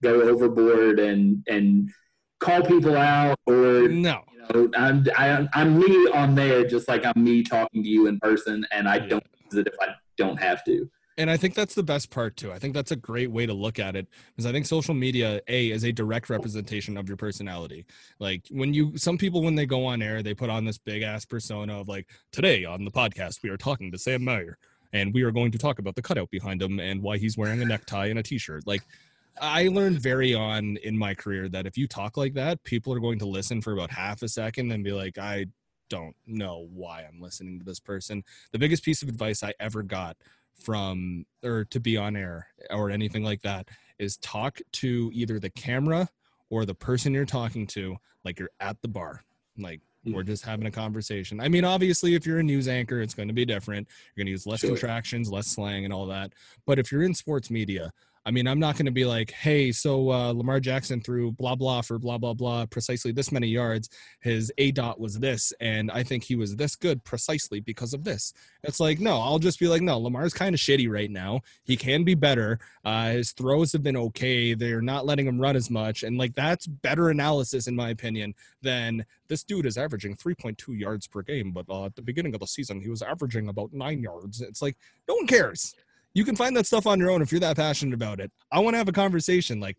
go overboard and and call people out or no. You know, I'm I, I'm me on there just like I'm me talking to you in person, and I yeah. don't use it if I don't have to. And I think that's the best part too. I think that's a great way to look at it, because I think social media, A, is a direct representation of your personality. Like, when you, some people, when they go on air, they put on this big ass persona of like, today on the podcast, we are talking to Sam Meyer, and we are going to talk about the cutout behind him and why he's wearing a necktie and a t-shirt. Like, I learned very on in my career that if you talk like that, people are going to listen for about half a second and be like, I don't know why I'm listening to this person. The biggest piece of advice I ever got from, or to be on air or anything like that, is talk to either the camera or the person you're talking to like you're at the bar. Like, we're just having a conversation. I mean, obviously, if you're a news anchor, it's going to be different. You're going to use less sure. contractions, less slang and all that. But if you're in sports media, I mean, I'm not going to be like, hey, so uh, Lamar Jackson threw blah, blah for blah, blah, blah, precisely this many yards. His A dot was this, and I think he was this good precisely because of this. It's like, no, I'll just be like, no, Lamar's kind of shitty right now. He can be better. Uh, his throws have been okay. They're not letting him run as much. And like, that's better analysis, in my opinion, than this dude is averaging three point two yards per game. But uh, at the beginning of the season, he was averaging about nine yards. It's like, no one cares. You can find that stuff on your own if you're that passionate about it. I want to have a conversation. Like,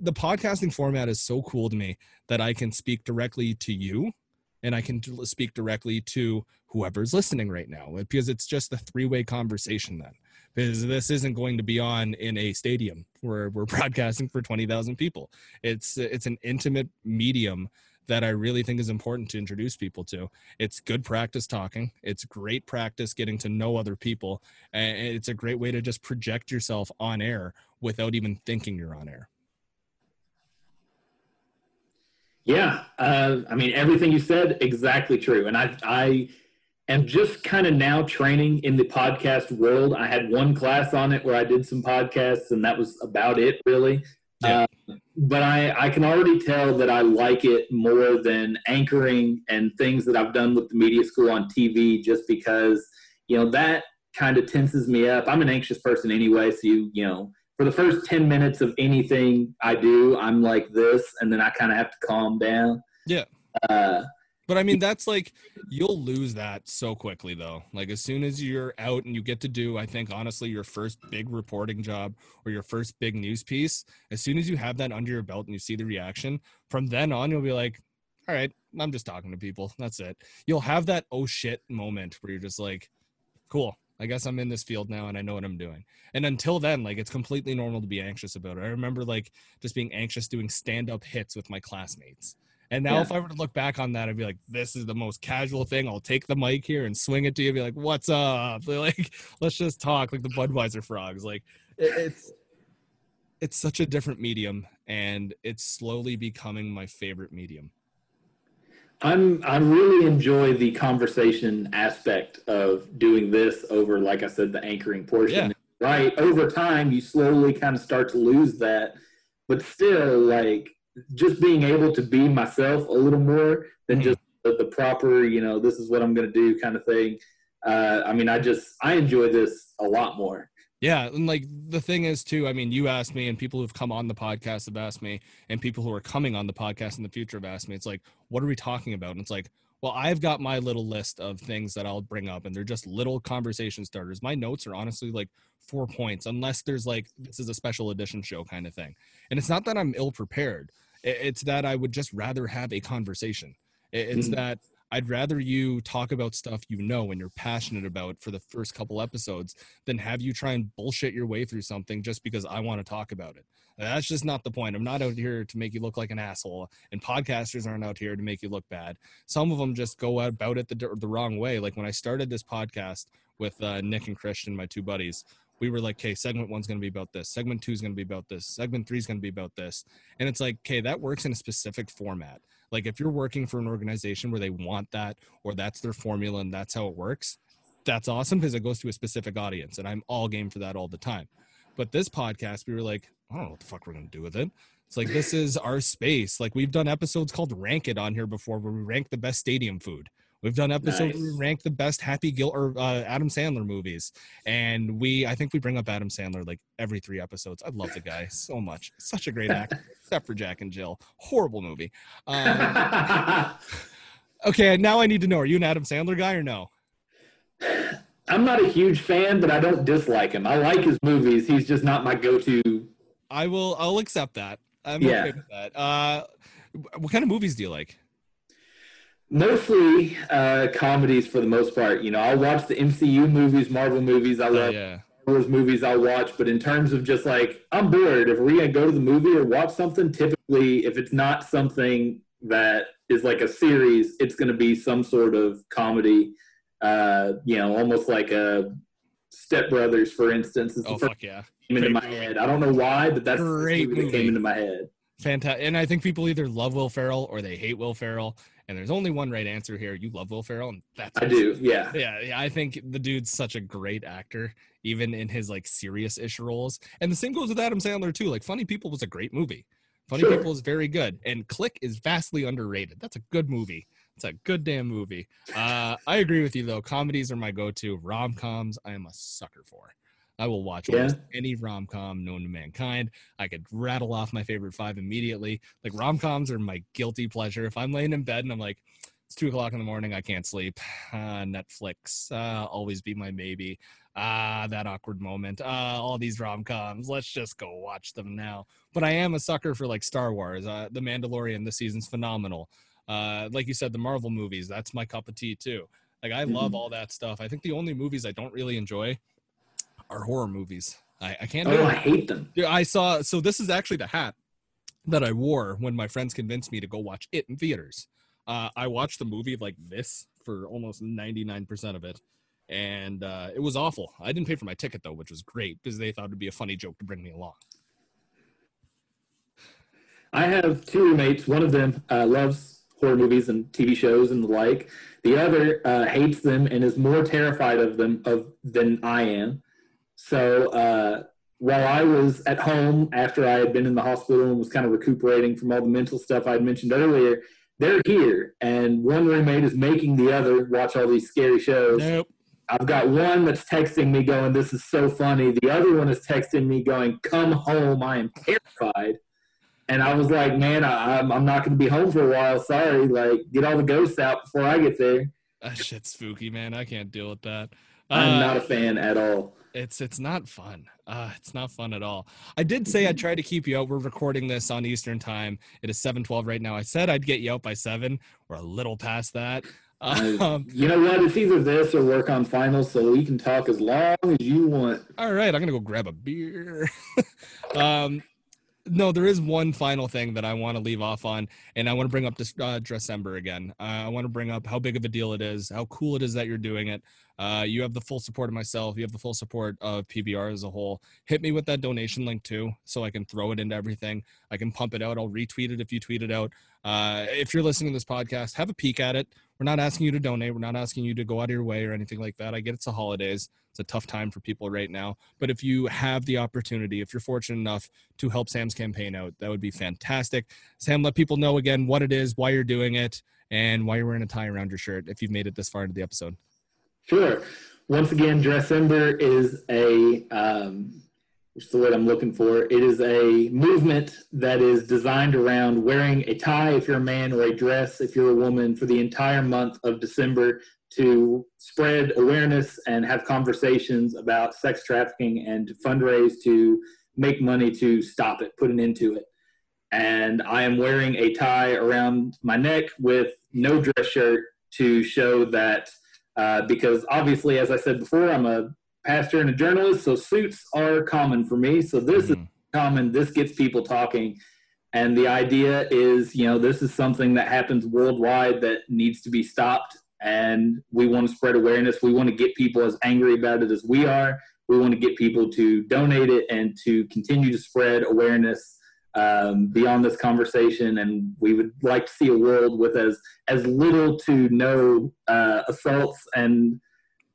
the podcasting format is so cool to me that I can speak directly to you, and I can speak directly to whoever's listening right now, because it's just a three-way conversation then. Because this isn't going to be on in a stadium where we're broadcasting for twenty thousand people. It's it's an intimate medium that I really think is important to introduce people to. It's good practice talking. It's great practice getting to know other people. And it's a great way to just project yourself on air without even thinking you're on air. Yeah. Uh, I mean, everything you said, exactly true. And I, I am just kind of now training in the podcast world. I had one class on it where I did some podcasts, and that was about it, really. Yeah. Uh, but I, I can already tell that I like it more than anchoring and things that I've done with the media school on T V, just because, you know, that kind of tenses me up. I'm an anxious person anyway. So, you, you know, for the first ten minutes of anything I do, I'm like this, and then I kind of have to calm down. Yeah. Uh, But I mean, that's like, you'll lose that so quickly though. Like, as soon as you're out and you get to do, I think honestly, your first big reporting job or your first big news piece, as soon as you have that under your belt and you see the reaction, from then on, you'll be like, all right, I'm just talking to people. That's it. You'll have that oh shit moment where you're just like, cool, I guess I'm in this field now and I know what I'm doing. And until then, like, it's completely normal to be anxious about it. I remember like just being anxious doing stand-up hits with my classmates. And now yeah. if I were to look back on that, I'd be like, this is the most casual thing. I'll take the mic here and swing it to you and be like, what's up? They're like, let's just talk, like the Budweiser frogs. Like, it's it's such a different medium, and it's slowly becoming my favorite medium. I'm I really enjoy the conversation aspect of doing this over, like I said, the anchoring portion. Yeah. Right. Over time, you slowly kind of start to lose that, but still, like, just being able to be myself a little more than just the, the proper, you know, this is what I'm going to do kind of thing. Uh, I mean, I just, I enjoy this a lot more. Yeah. And like, the thing is too, I mean, you asked me, and people who've come on the podcast have asked me, and people who are coming on the podcast in the future have asked me, it's like, what are we talking about? And it's like, well, I've got my little list of things that I'll bring up, and they're just little conversation starters. My notes are honestly like four points, unless there's like, this is a special edition show kind of thing. And it's not that I'm ill prepared. It's that I would just rather have a conversation. It's mm-hmm. that I'd rather you talk about stuff you know and you're passionate about for the first couple episodes than have you try and bullshit your way through something just because I want to talk about it. That's just not the point. I'm not out here to make you look like an asshole, and podcasters aren't out here to make you look bad. Some of them just go about it the, the wrong way. Like when I started this podcast with uh, Nick and Christian, my two buddies, we were like, okay, segment one's going to be about this. Segment two is going to be about this. Segment three is going to be about this. And it's like, okay, that works in a specific format. Like if you're working for an organization where they want that, or that's their formula and that's how it works, that's awesome because it goes to a specific audience. And I'm all game for that all the time. But this podcast, we were like, I don't know what the fuck we're going to do with it. It's like, this is our space. Like we've done episodes called Rank It on here before where we rank the best stadium food. We've done episodes nice. where we rank the best Happy Gil or uh, Adam Sandler movies. And we, I think we bring up Adam Sandler like every three episodes. I love the guy so much. Such a great actor, except for Jack and Jill. Horrible movie. Um, okay, now I need to know, are you an Adam Sandler guy or no? I'm not a huge fan, but I don't dislike him. I like his movies. He's just not my go-to. I will, I'll accept that. I'm yeah. okay with that. Uh, what kind of movies do you like? Mostly uh, comedies for the most part. You know, I'll watch the M C U movies, Marvel movies. I love oh, yeah. Star Wars movies I'll watch. But in terms of just like, I'm bored. If we're going to go to the movie or watch something, typically if it's not something that is like a series, it's going to be some sort of comedy. Uh, you know, almost like a Step Brothers, for instance. Is oh, fuck yeah. Came into my head. I don't know why, but that's the movie, movie that came into my head. Fantastic. And I think people either love Will Ferrell or they hate Will Ferrell. And there's only one right answer here. You love Will Ferrell, and that's I do, yeah. yeah. Yeah, I think the dude's such a great actor, even in his, like, serious-ish roles. And the same goes with Adam Sandler, too. Like, Funny People was a great movie. Funny sure. People is very good. And Click is vastly underrated. That's a good movie. It's a good damn movie. Uh, I agree with you, though. Comedies are my go-to. Rom-coms, I am a sucker for. I will watch yeah. almost any rom-com known to mankind. I could rattle off my favorite five immediately. Like, rom-coms are my guilty pleasure. If I'm laying in bed and I'm like, it's two o'clock in the morning, I can't sleep. Uh, Netflix, uh, Always Be My Maybe, uh, That Awkward Moment, uh, all these rom-coms. Let's just go watch them now. But I am a sucker for, like, Star Wars. Uh, The Mandalorian this season's phenomenal. Uh, like you said, the Marvel movies, that's my cup of tea, too. Like, I mm-hmm. love all that stuff. I think the only movies I don't really enjoy are horror movies. I, I can't. Oh, I hate them. Yeah, I saw. So this is actually the hat that I wore when my friends convinced me to go watch it in theaters. Uh, I watched the movie like this for almost ninety-nine percent of it, and uh, it was awful. I didn't pay for my ticket though, which was great because they thought it'd be a funny joke to bring me along. I have two roommates. One of them uh, loves horror movies and T V shows and the like. The other uh, hates them and is more terrified of them of than I am. So uh, while I was at home after I had been in the hospital and was kind of recuperating from all the mental stuff I had mentioned earlier, they're here. And one roommate is making the other watch all these scary shows. Nope. I've got one that's texting me going, this is so funny. The other one is texting me going, come home. I am terrified. And I was like, man, I, I'm, I'm not going to be home for a while. Sorry. Like, get all the ghosts out before I get there. That shit's spooky, man. I can't deal with that. Uh, I'm not a fan at all. It's it's not fun. Uh, it's not fun at all. I did say I'd try to keep you out. We're recording this on Eastern time. It is seven twelve right now. I said I'd get you out by seven. We're a little past that. Um, you know what? It's either this or work on finals, so we can talk as long as you want. All right. I'm going to go grab a beer. um, no, there is one final thing that I want to leave off on, and I want to bring up this, uh, Dressember again. Uh, I want to bring up how big of a deal it is, how cool it is that you're doing it. Uh, you have the full support of myself. You have the full support of P B R as a whole. Hit me with that donation link too, so I can throw it into everything. I can pump it out. I'll retweet it if you tweet it out. Uh, if you're listening to this podcast, have a peek at it. We're not asking you to donate. We're not asking you to go out of your way or anything like that. I get it's the holidays. It's a tough time for people right now. But if you have the opportunity, if you're fortunate enough to help Sam's campaign out, that would be fantastic. Sam, let people know again what it is, why you're doing it, and why you're wearing a tie around your shirt if you've made it this far into the episode. Sure. Once again, Dressember is a, um, what's the word I'm looking for? It is a movement that is designed around wearing a tie if you're a man or a dress if you're a woman for the entire month of December to spread awareness and have conversations about sex trafficking and to fundraise to make money to stop it, put an end to it. And I am wearing a tie around my neck with no dress shirt to show that, uh, because obviously, as I said before, I'm a pastor and a journalist, so suits are common for me. So this mm-hmm. is common. This gets people talking. And the idea is, you know, this is something that happens worldwide that needs to be stopped. And we want to spread awareness. We want to get people as angry about it as we are. We want to get people to donate it and to continue to spread awareness um, beyond this conversation. And we would like to see a world with as, as little to no uh, assaults and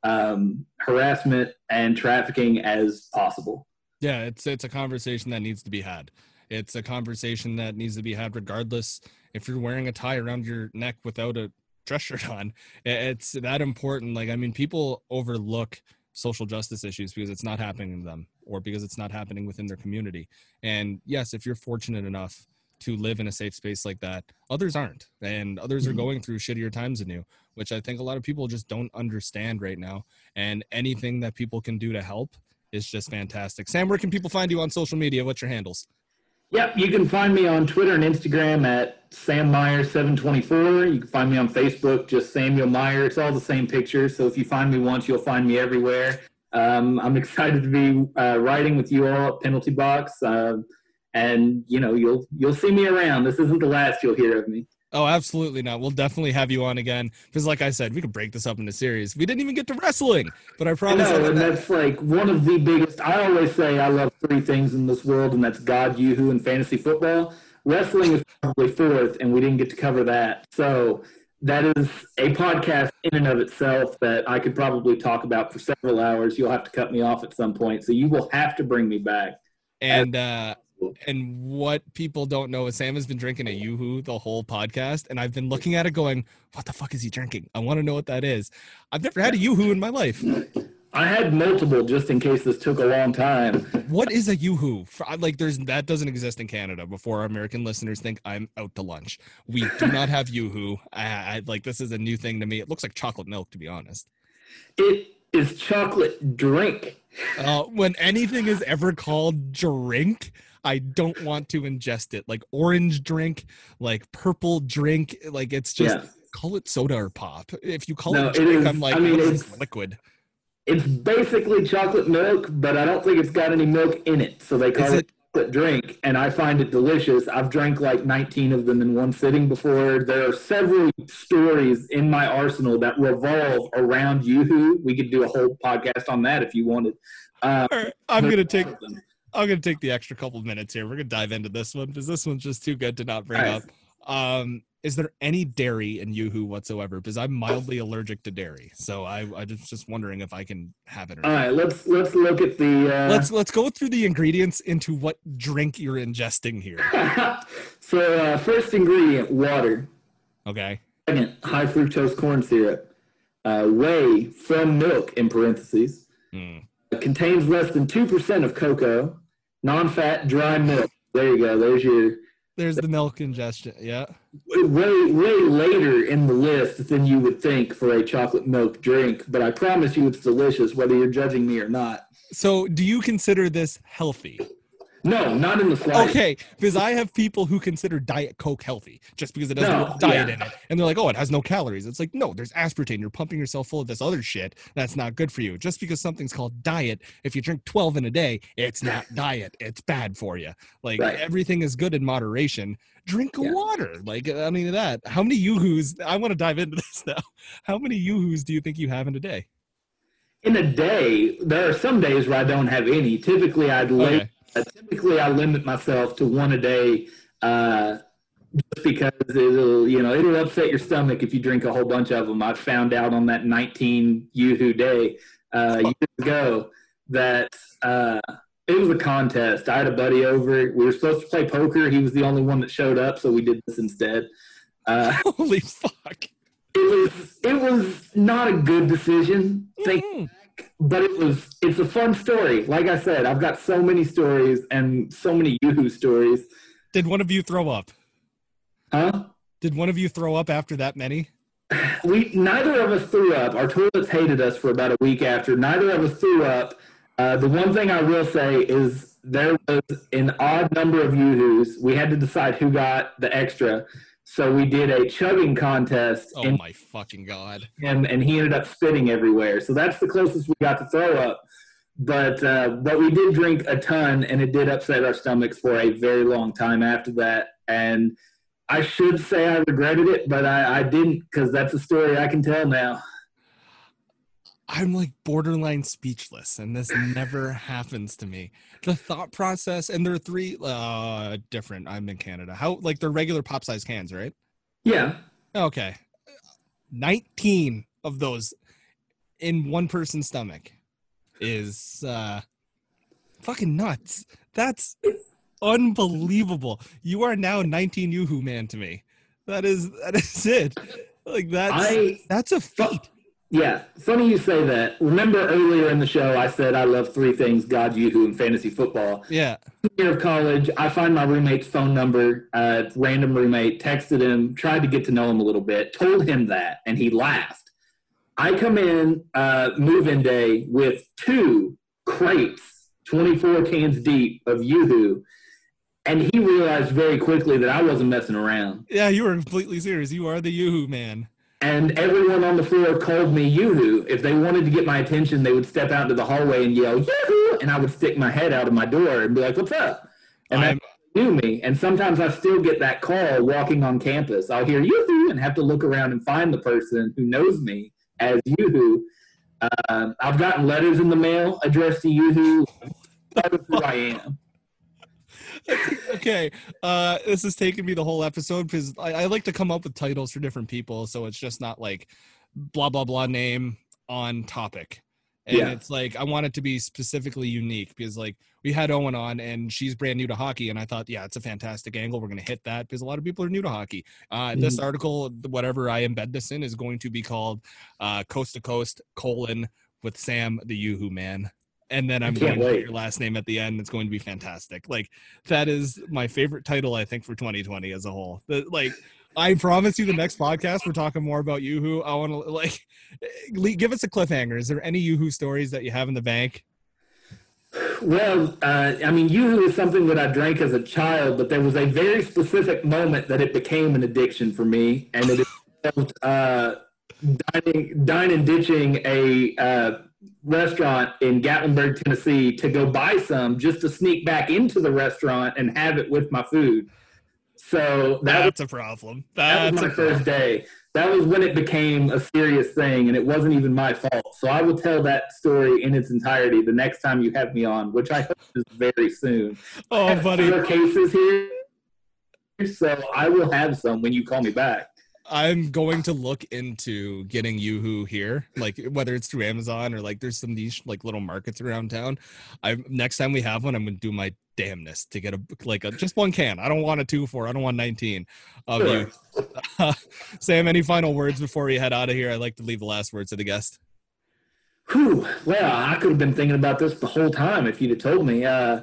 um, harassment and trafficking as possible. Yeah, it's it's a conversation that needs to be had. It's a conversation that needs to be had regardless if you're wearing a tie around your neck without a dress shirt on. It's that important. Like, I mean, people overlook social justice issues because it's not happening to them or because it's not happening within their community. And yes, if you're fortunate enough to live in a safe space like that, others aren't. And others are going through shittier times than you, which I think a lot of people just don't understand right now. And anything that people can do to help is just fantastic. Sam, where can people find you on social media? What's your handles? Yep, you can find me on Twitter and Instagram at Sam Meyer seven twenty-four. You can find me on Facebook, just Samuel Meyer. It's all the same picture, so if you find me once, you'll find me everywhere. Um, I'm excited to be uh, writing with you all at Penalty Box, uh, and you know you'll you'll see me around. This isn't the last you'll hear of me. Oh, absolutely not. We'll definitely have you on again because, like I said, we could break this up into series. We didn't even get to wrestling, but I promise. I know, and that- that's like one of the biggest. I always say I love three things in this world, and that's God, Yoo-hoo, and fantasy football. Wrestling is probably fourth, and we didn't get to cover that. So that is a podcast in and of itself that I could probably talk about for several hours. You'll have to cut me off at some point, so you will have to bring me back. And uh And what people don't know is Sam has been drinking a Yoo-hoo the whole podcast, and I've been looking at it going, what the fuck is he drinking? I want to know what that is. I've never had a Yoo-hoo in my life. I had multiple just in case this took a long time. What is a Yoo-hoo? Like, there's that doesn't exist in Canada before our American listeners think I'm out to lunch. We do not have Yoo-hoo. I, I, like, this is a new thing to me. It looks like chocolate milk, to be honest. It is chocolate drink. Uh, when anything is ever called drink, I don't want to ingest it. Like orange drink, like purple drink. Like it's just yeah. Call it soda or pop. If you call no, it drink, it is, I'm like, I mean, what is this liquid? It's basically chocolate milk, but I don't think it's got any milk in it. So they call is it, it chocolate drink, and I find it delicious. I've drank like nineteen of them in one sitting before. There are several stories in my arsenal that revolve around Yoo-hoo. We could do a whole podcast on that if you wanted. Um, All right, I'm going to take them. I'm going to take the extra couple of minutes here. We're going to dive into this one because this one's just too good to not bring nice. up. Um, is there any dairy in Yoo-hoo whatsoever? Because I'm mildly allergic to dairy. So I, I just, just wondering if I can have it or not. All right, let's, let's look at the... Uh... Let's let's go through the ingredients into what drink you're ingesting here. so uh, first ingredient, water. Okay. Second, high fructose corn syrup. Uh, whey from milk in parentheses. Mm. It contains less than two percent of cocoa. Non-fat dry milk. There you go. There's your. There's the milk ingestion. Yeah. Way way later in the list than you would think for a chocolate milk drink, but I promise you it's delicious, whether you're judging me or not. So, do you consider this healthy? No, not in the slightest. Okay, because I have people who consider Diet Coke healthy just because it doesn't no, have diet yeah. in it, and they're like, "Oh, it has no calories." It's like, no, there's aspartame. You're pumping yourself full of this other shit that's not good for you. Just because something's called diet, if you drink twelve in a day, it's not diet. It's bad for you. Like right. Everything is good in moderation. Drink yeah. water. Like I mean, that. How many Yoo-hoos? I want to dive into this now. How many Yoo-hoos do you think you have in a day? In a day, there are some days where I don't have any. Typically, I'd lay. Okay. Uh, typically, I limit myself to one a day uh, just because it'll, you know, it'll upset your stomach if you drink a whole bunch of them. I found out on that nineteen Yoo-hoo day uh, years ago that uh, it was a contest. I had a buddy over. We were supposed to play poker. He was the only one that showed up, so we did this instead. Uh, Holy fuck. It was, it was not a good decision. Thank you. Mm-hmm. But it was, it's a fun story. Like I said, I've got so many stories and so many Yoo-hoo stories. Did one of you throw up? Huh? Did one of you throw up after that many? We, neither of us threw up. Our toilets hated us for about a week after. Neither of us threw up. Uh, the one thing I will say is there was an odd number of Yoo-hoos. We had to decide who got the extra. So we did a chugging contest. Oh, and, my fucking God. And, and he ended up spitting everywhere. So that's the closest we got to throw up. But, uh, but we did drink a ton, and it did upset our stomachs for a very long time after that. And I should say I regretted it, but I, I didn't, because that's a story I can tell now. I'm like borderline speechless, and this never happens to me. The thought process, and there are three uh, different. I'm in Canada. How, like, they're regular pop size cans, right? Yeah. Okay. nineteen of those in one person's stomach is uh, fucking nuts. That's unbelievable. You are now nineteen Yoo-hoo man to me. That is that is it. Like that's I, that's a feat. Yeah, funny you say that. Remember earlier in the show, I said I love three things: God, Yoo-hoo, and fantasy football. Yeah. Year of college, I find my roommate's phone number, uh, random roommate, texted him, tried to get to know him a little bit, told him that, and he laughed. I come in uh, move-in day with two crates, twenty-four cans deep of Yoo-hoo, and he realized very quickly that I wasn't messing around. Yeah, you were completely serious. You are the Yoo-hoo man. And everyone on the floor called me Yoo-hoo. If they wanted to get my attention, they would step out into the hallway and yell, Yoo-hoo! And I would stick my head out of my door and be like, what's up? And they knew me. And sometimes I still get that call walking on campus. I'll hear Yoo-hoo and have to look around and find the person who knows me as Yoo-hoo. Uh, I've gotten letters in the mail addressed to Yoo-hoo. That's who I am. Okay, uh, this has taken me the whole episode because I, I like to come up with titles for different people, so it's just not like blah blah blah name on topic. And yeah. It's like I want it to be specifically unique because like we had Owen on and she's brand new to hockey, and I thought, yeah, it's a fantastic angle. We're gonna hit that because a lot of people are new to hockey. Uh, mm-hmm. This article, whatever I embed this in, is going to be called uh, Coast to Coast colon with Sam the Yoo-hoo Man. And then I'm going to put your last name at the end. It's going to be fantastic. Like, that is my favorite title, I think, for twenty twenty as a whole. The, like, I promise you the next podcast, we're talking more about Yoo-hoo. I want to, like, give us a cliffhanger. Is there any Yoo-hoo stories that you have in the bank? Well, uh, I mean, Yoo-hoo is something that I drank as a child, but there was a very specific moment that it became an addiction for me. And it involved uh, dining, dine and ditching a uh, – restaurant in Gatlinburg, Tennessee to go buy some just to sneak back into the restaurant and have it with my food. So that that's was, a problem. That's that was my first day. That was when it became a serious thing, and it wasn't even my fault. So I will tell that story in its entirety the next time you have me on, which I hope is very soon. Oh, buddy. There are cases here, so I will have some when you call me back. I'm going to look into getting Yoo-hoo here, like whether it's through Amazon or like there's some niche like little markets around town. I next time we have one, I'm going to do my damnedest to get a like a, just one can. I don't want a two four. I don't want nineteen of sure. you. Uh, Sam, any final words before we head out of here? I'd like to leave the last words to the guest. Whew. Well, I could have been thinking about this the whole time if you'd have told me. Uh,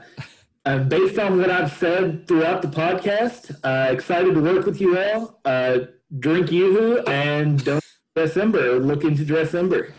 Uh, based on what I've said throughout the podcast, uh, excited to work with you all. Uh, drink Yoo-hoo and don't Dressember. Look into Dressember.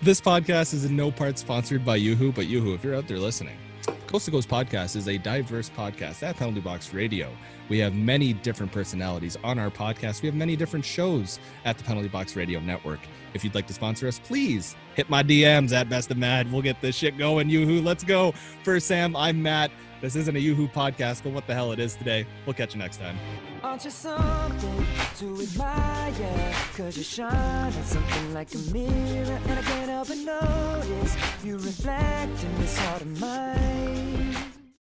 This podcast is in no part sponsored by Yoo-hoo, but Yoo-hoo, if you're out there listening, Coast to Coast Podcast is a diverse podcast at Penalty Box Radio. We have many different personalities on our podcast. We have many different shows at the Penalty Box Radio Network. If you'd like to sponsor us, please hit my D Ms at Best of Mad. We'll get this shit going. Yoo-hoo, let's go. For Sam, I'm Matt. This isn't a Yoo-hoo podcast, but what the hell it is today. We'll catch you next time. Aren't you something to admire? Cause you shine at something like a mirror, and I can't help but notice you reflect in this heart of mine.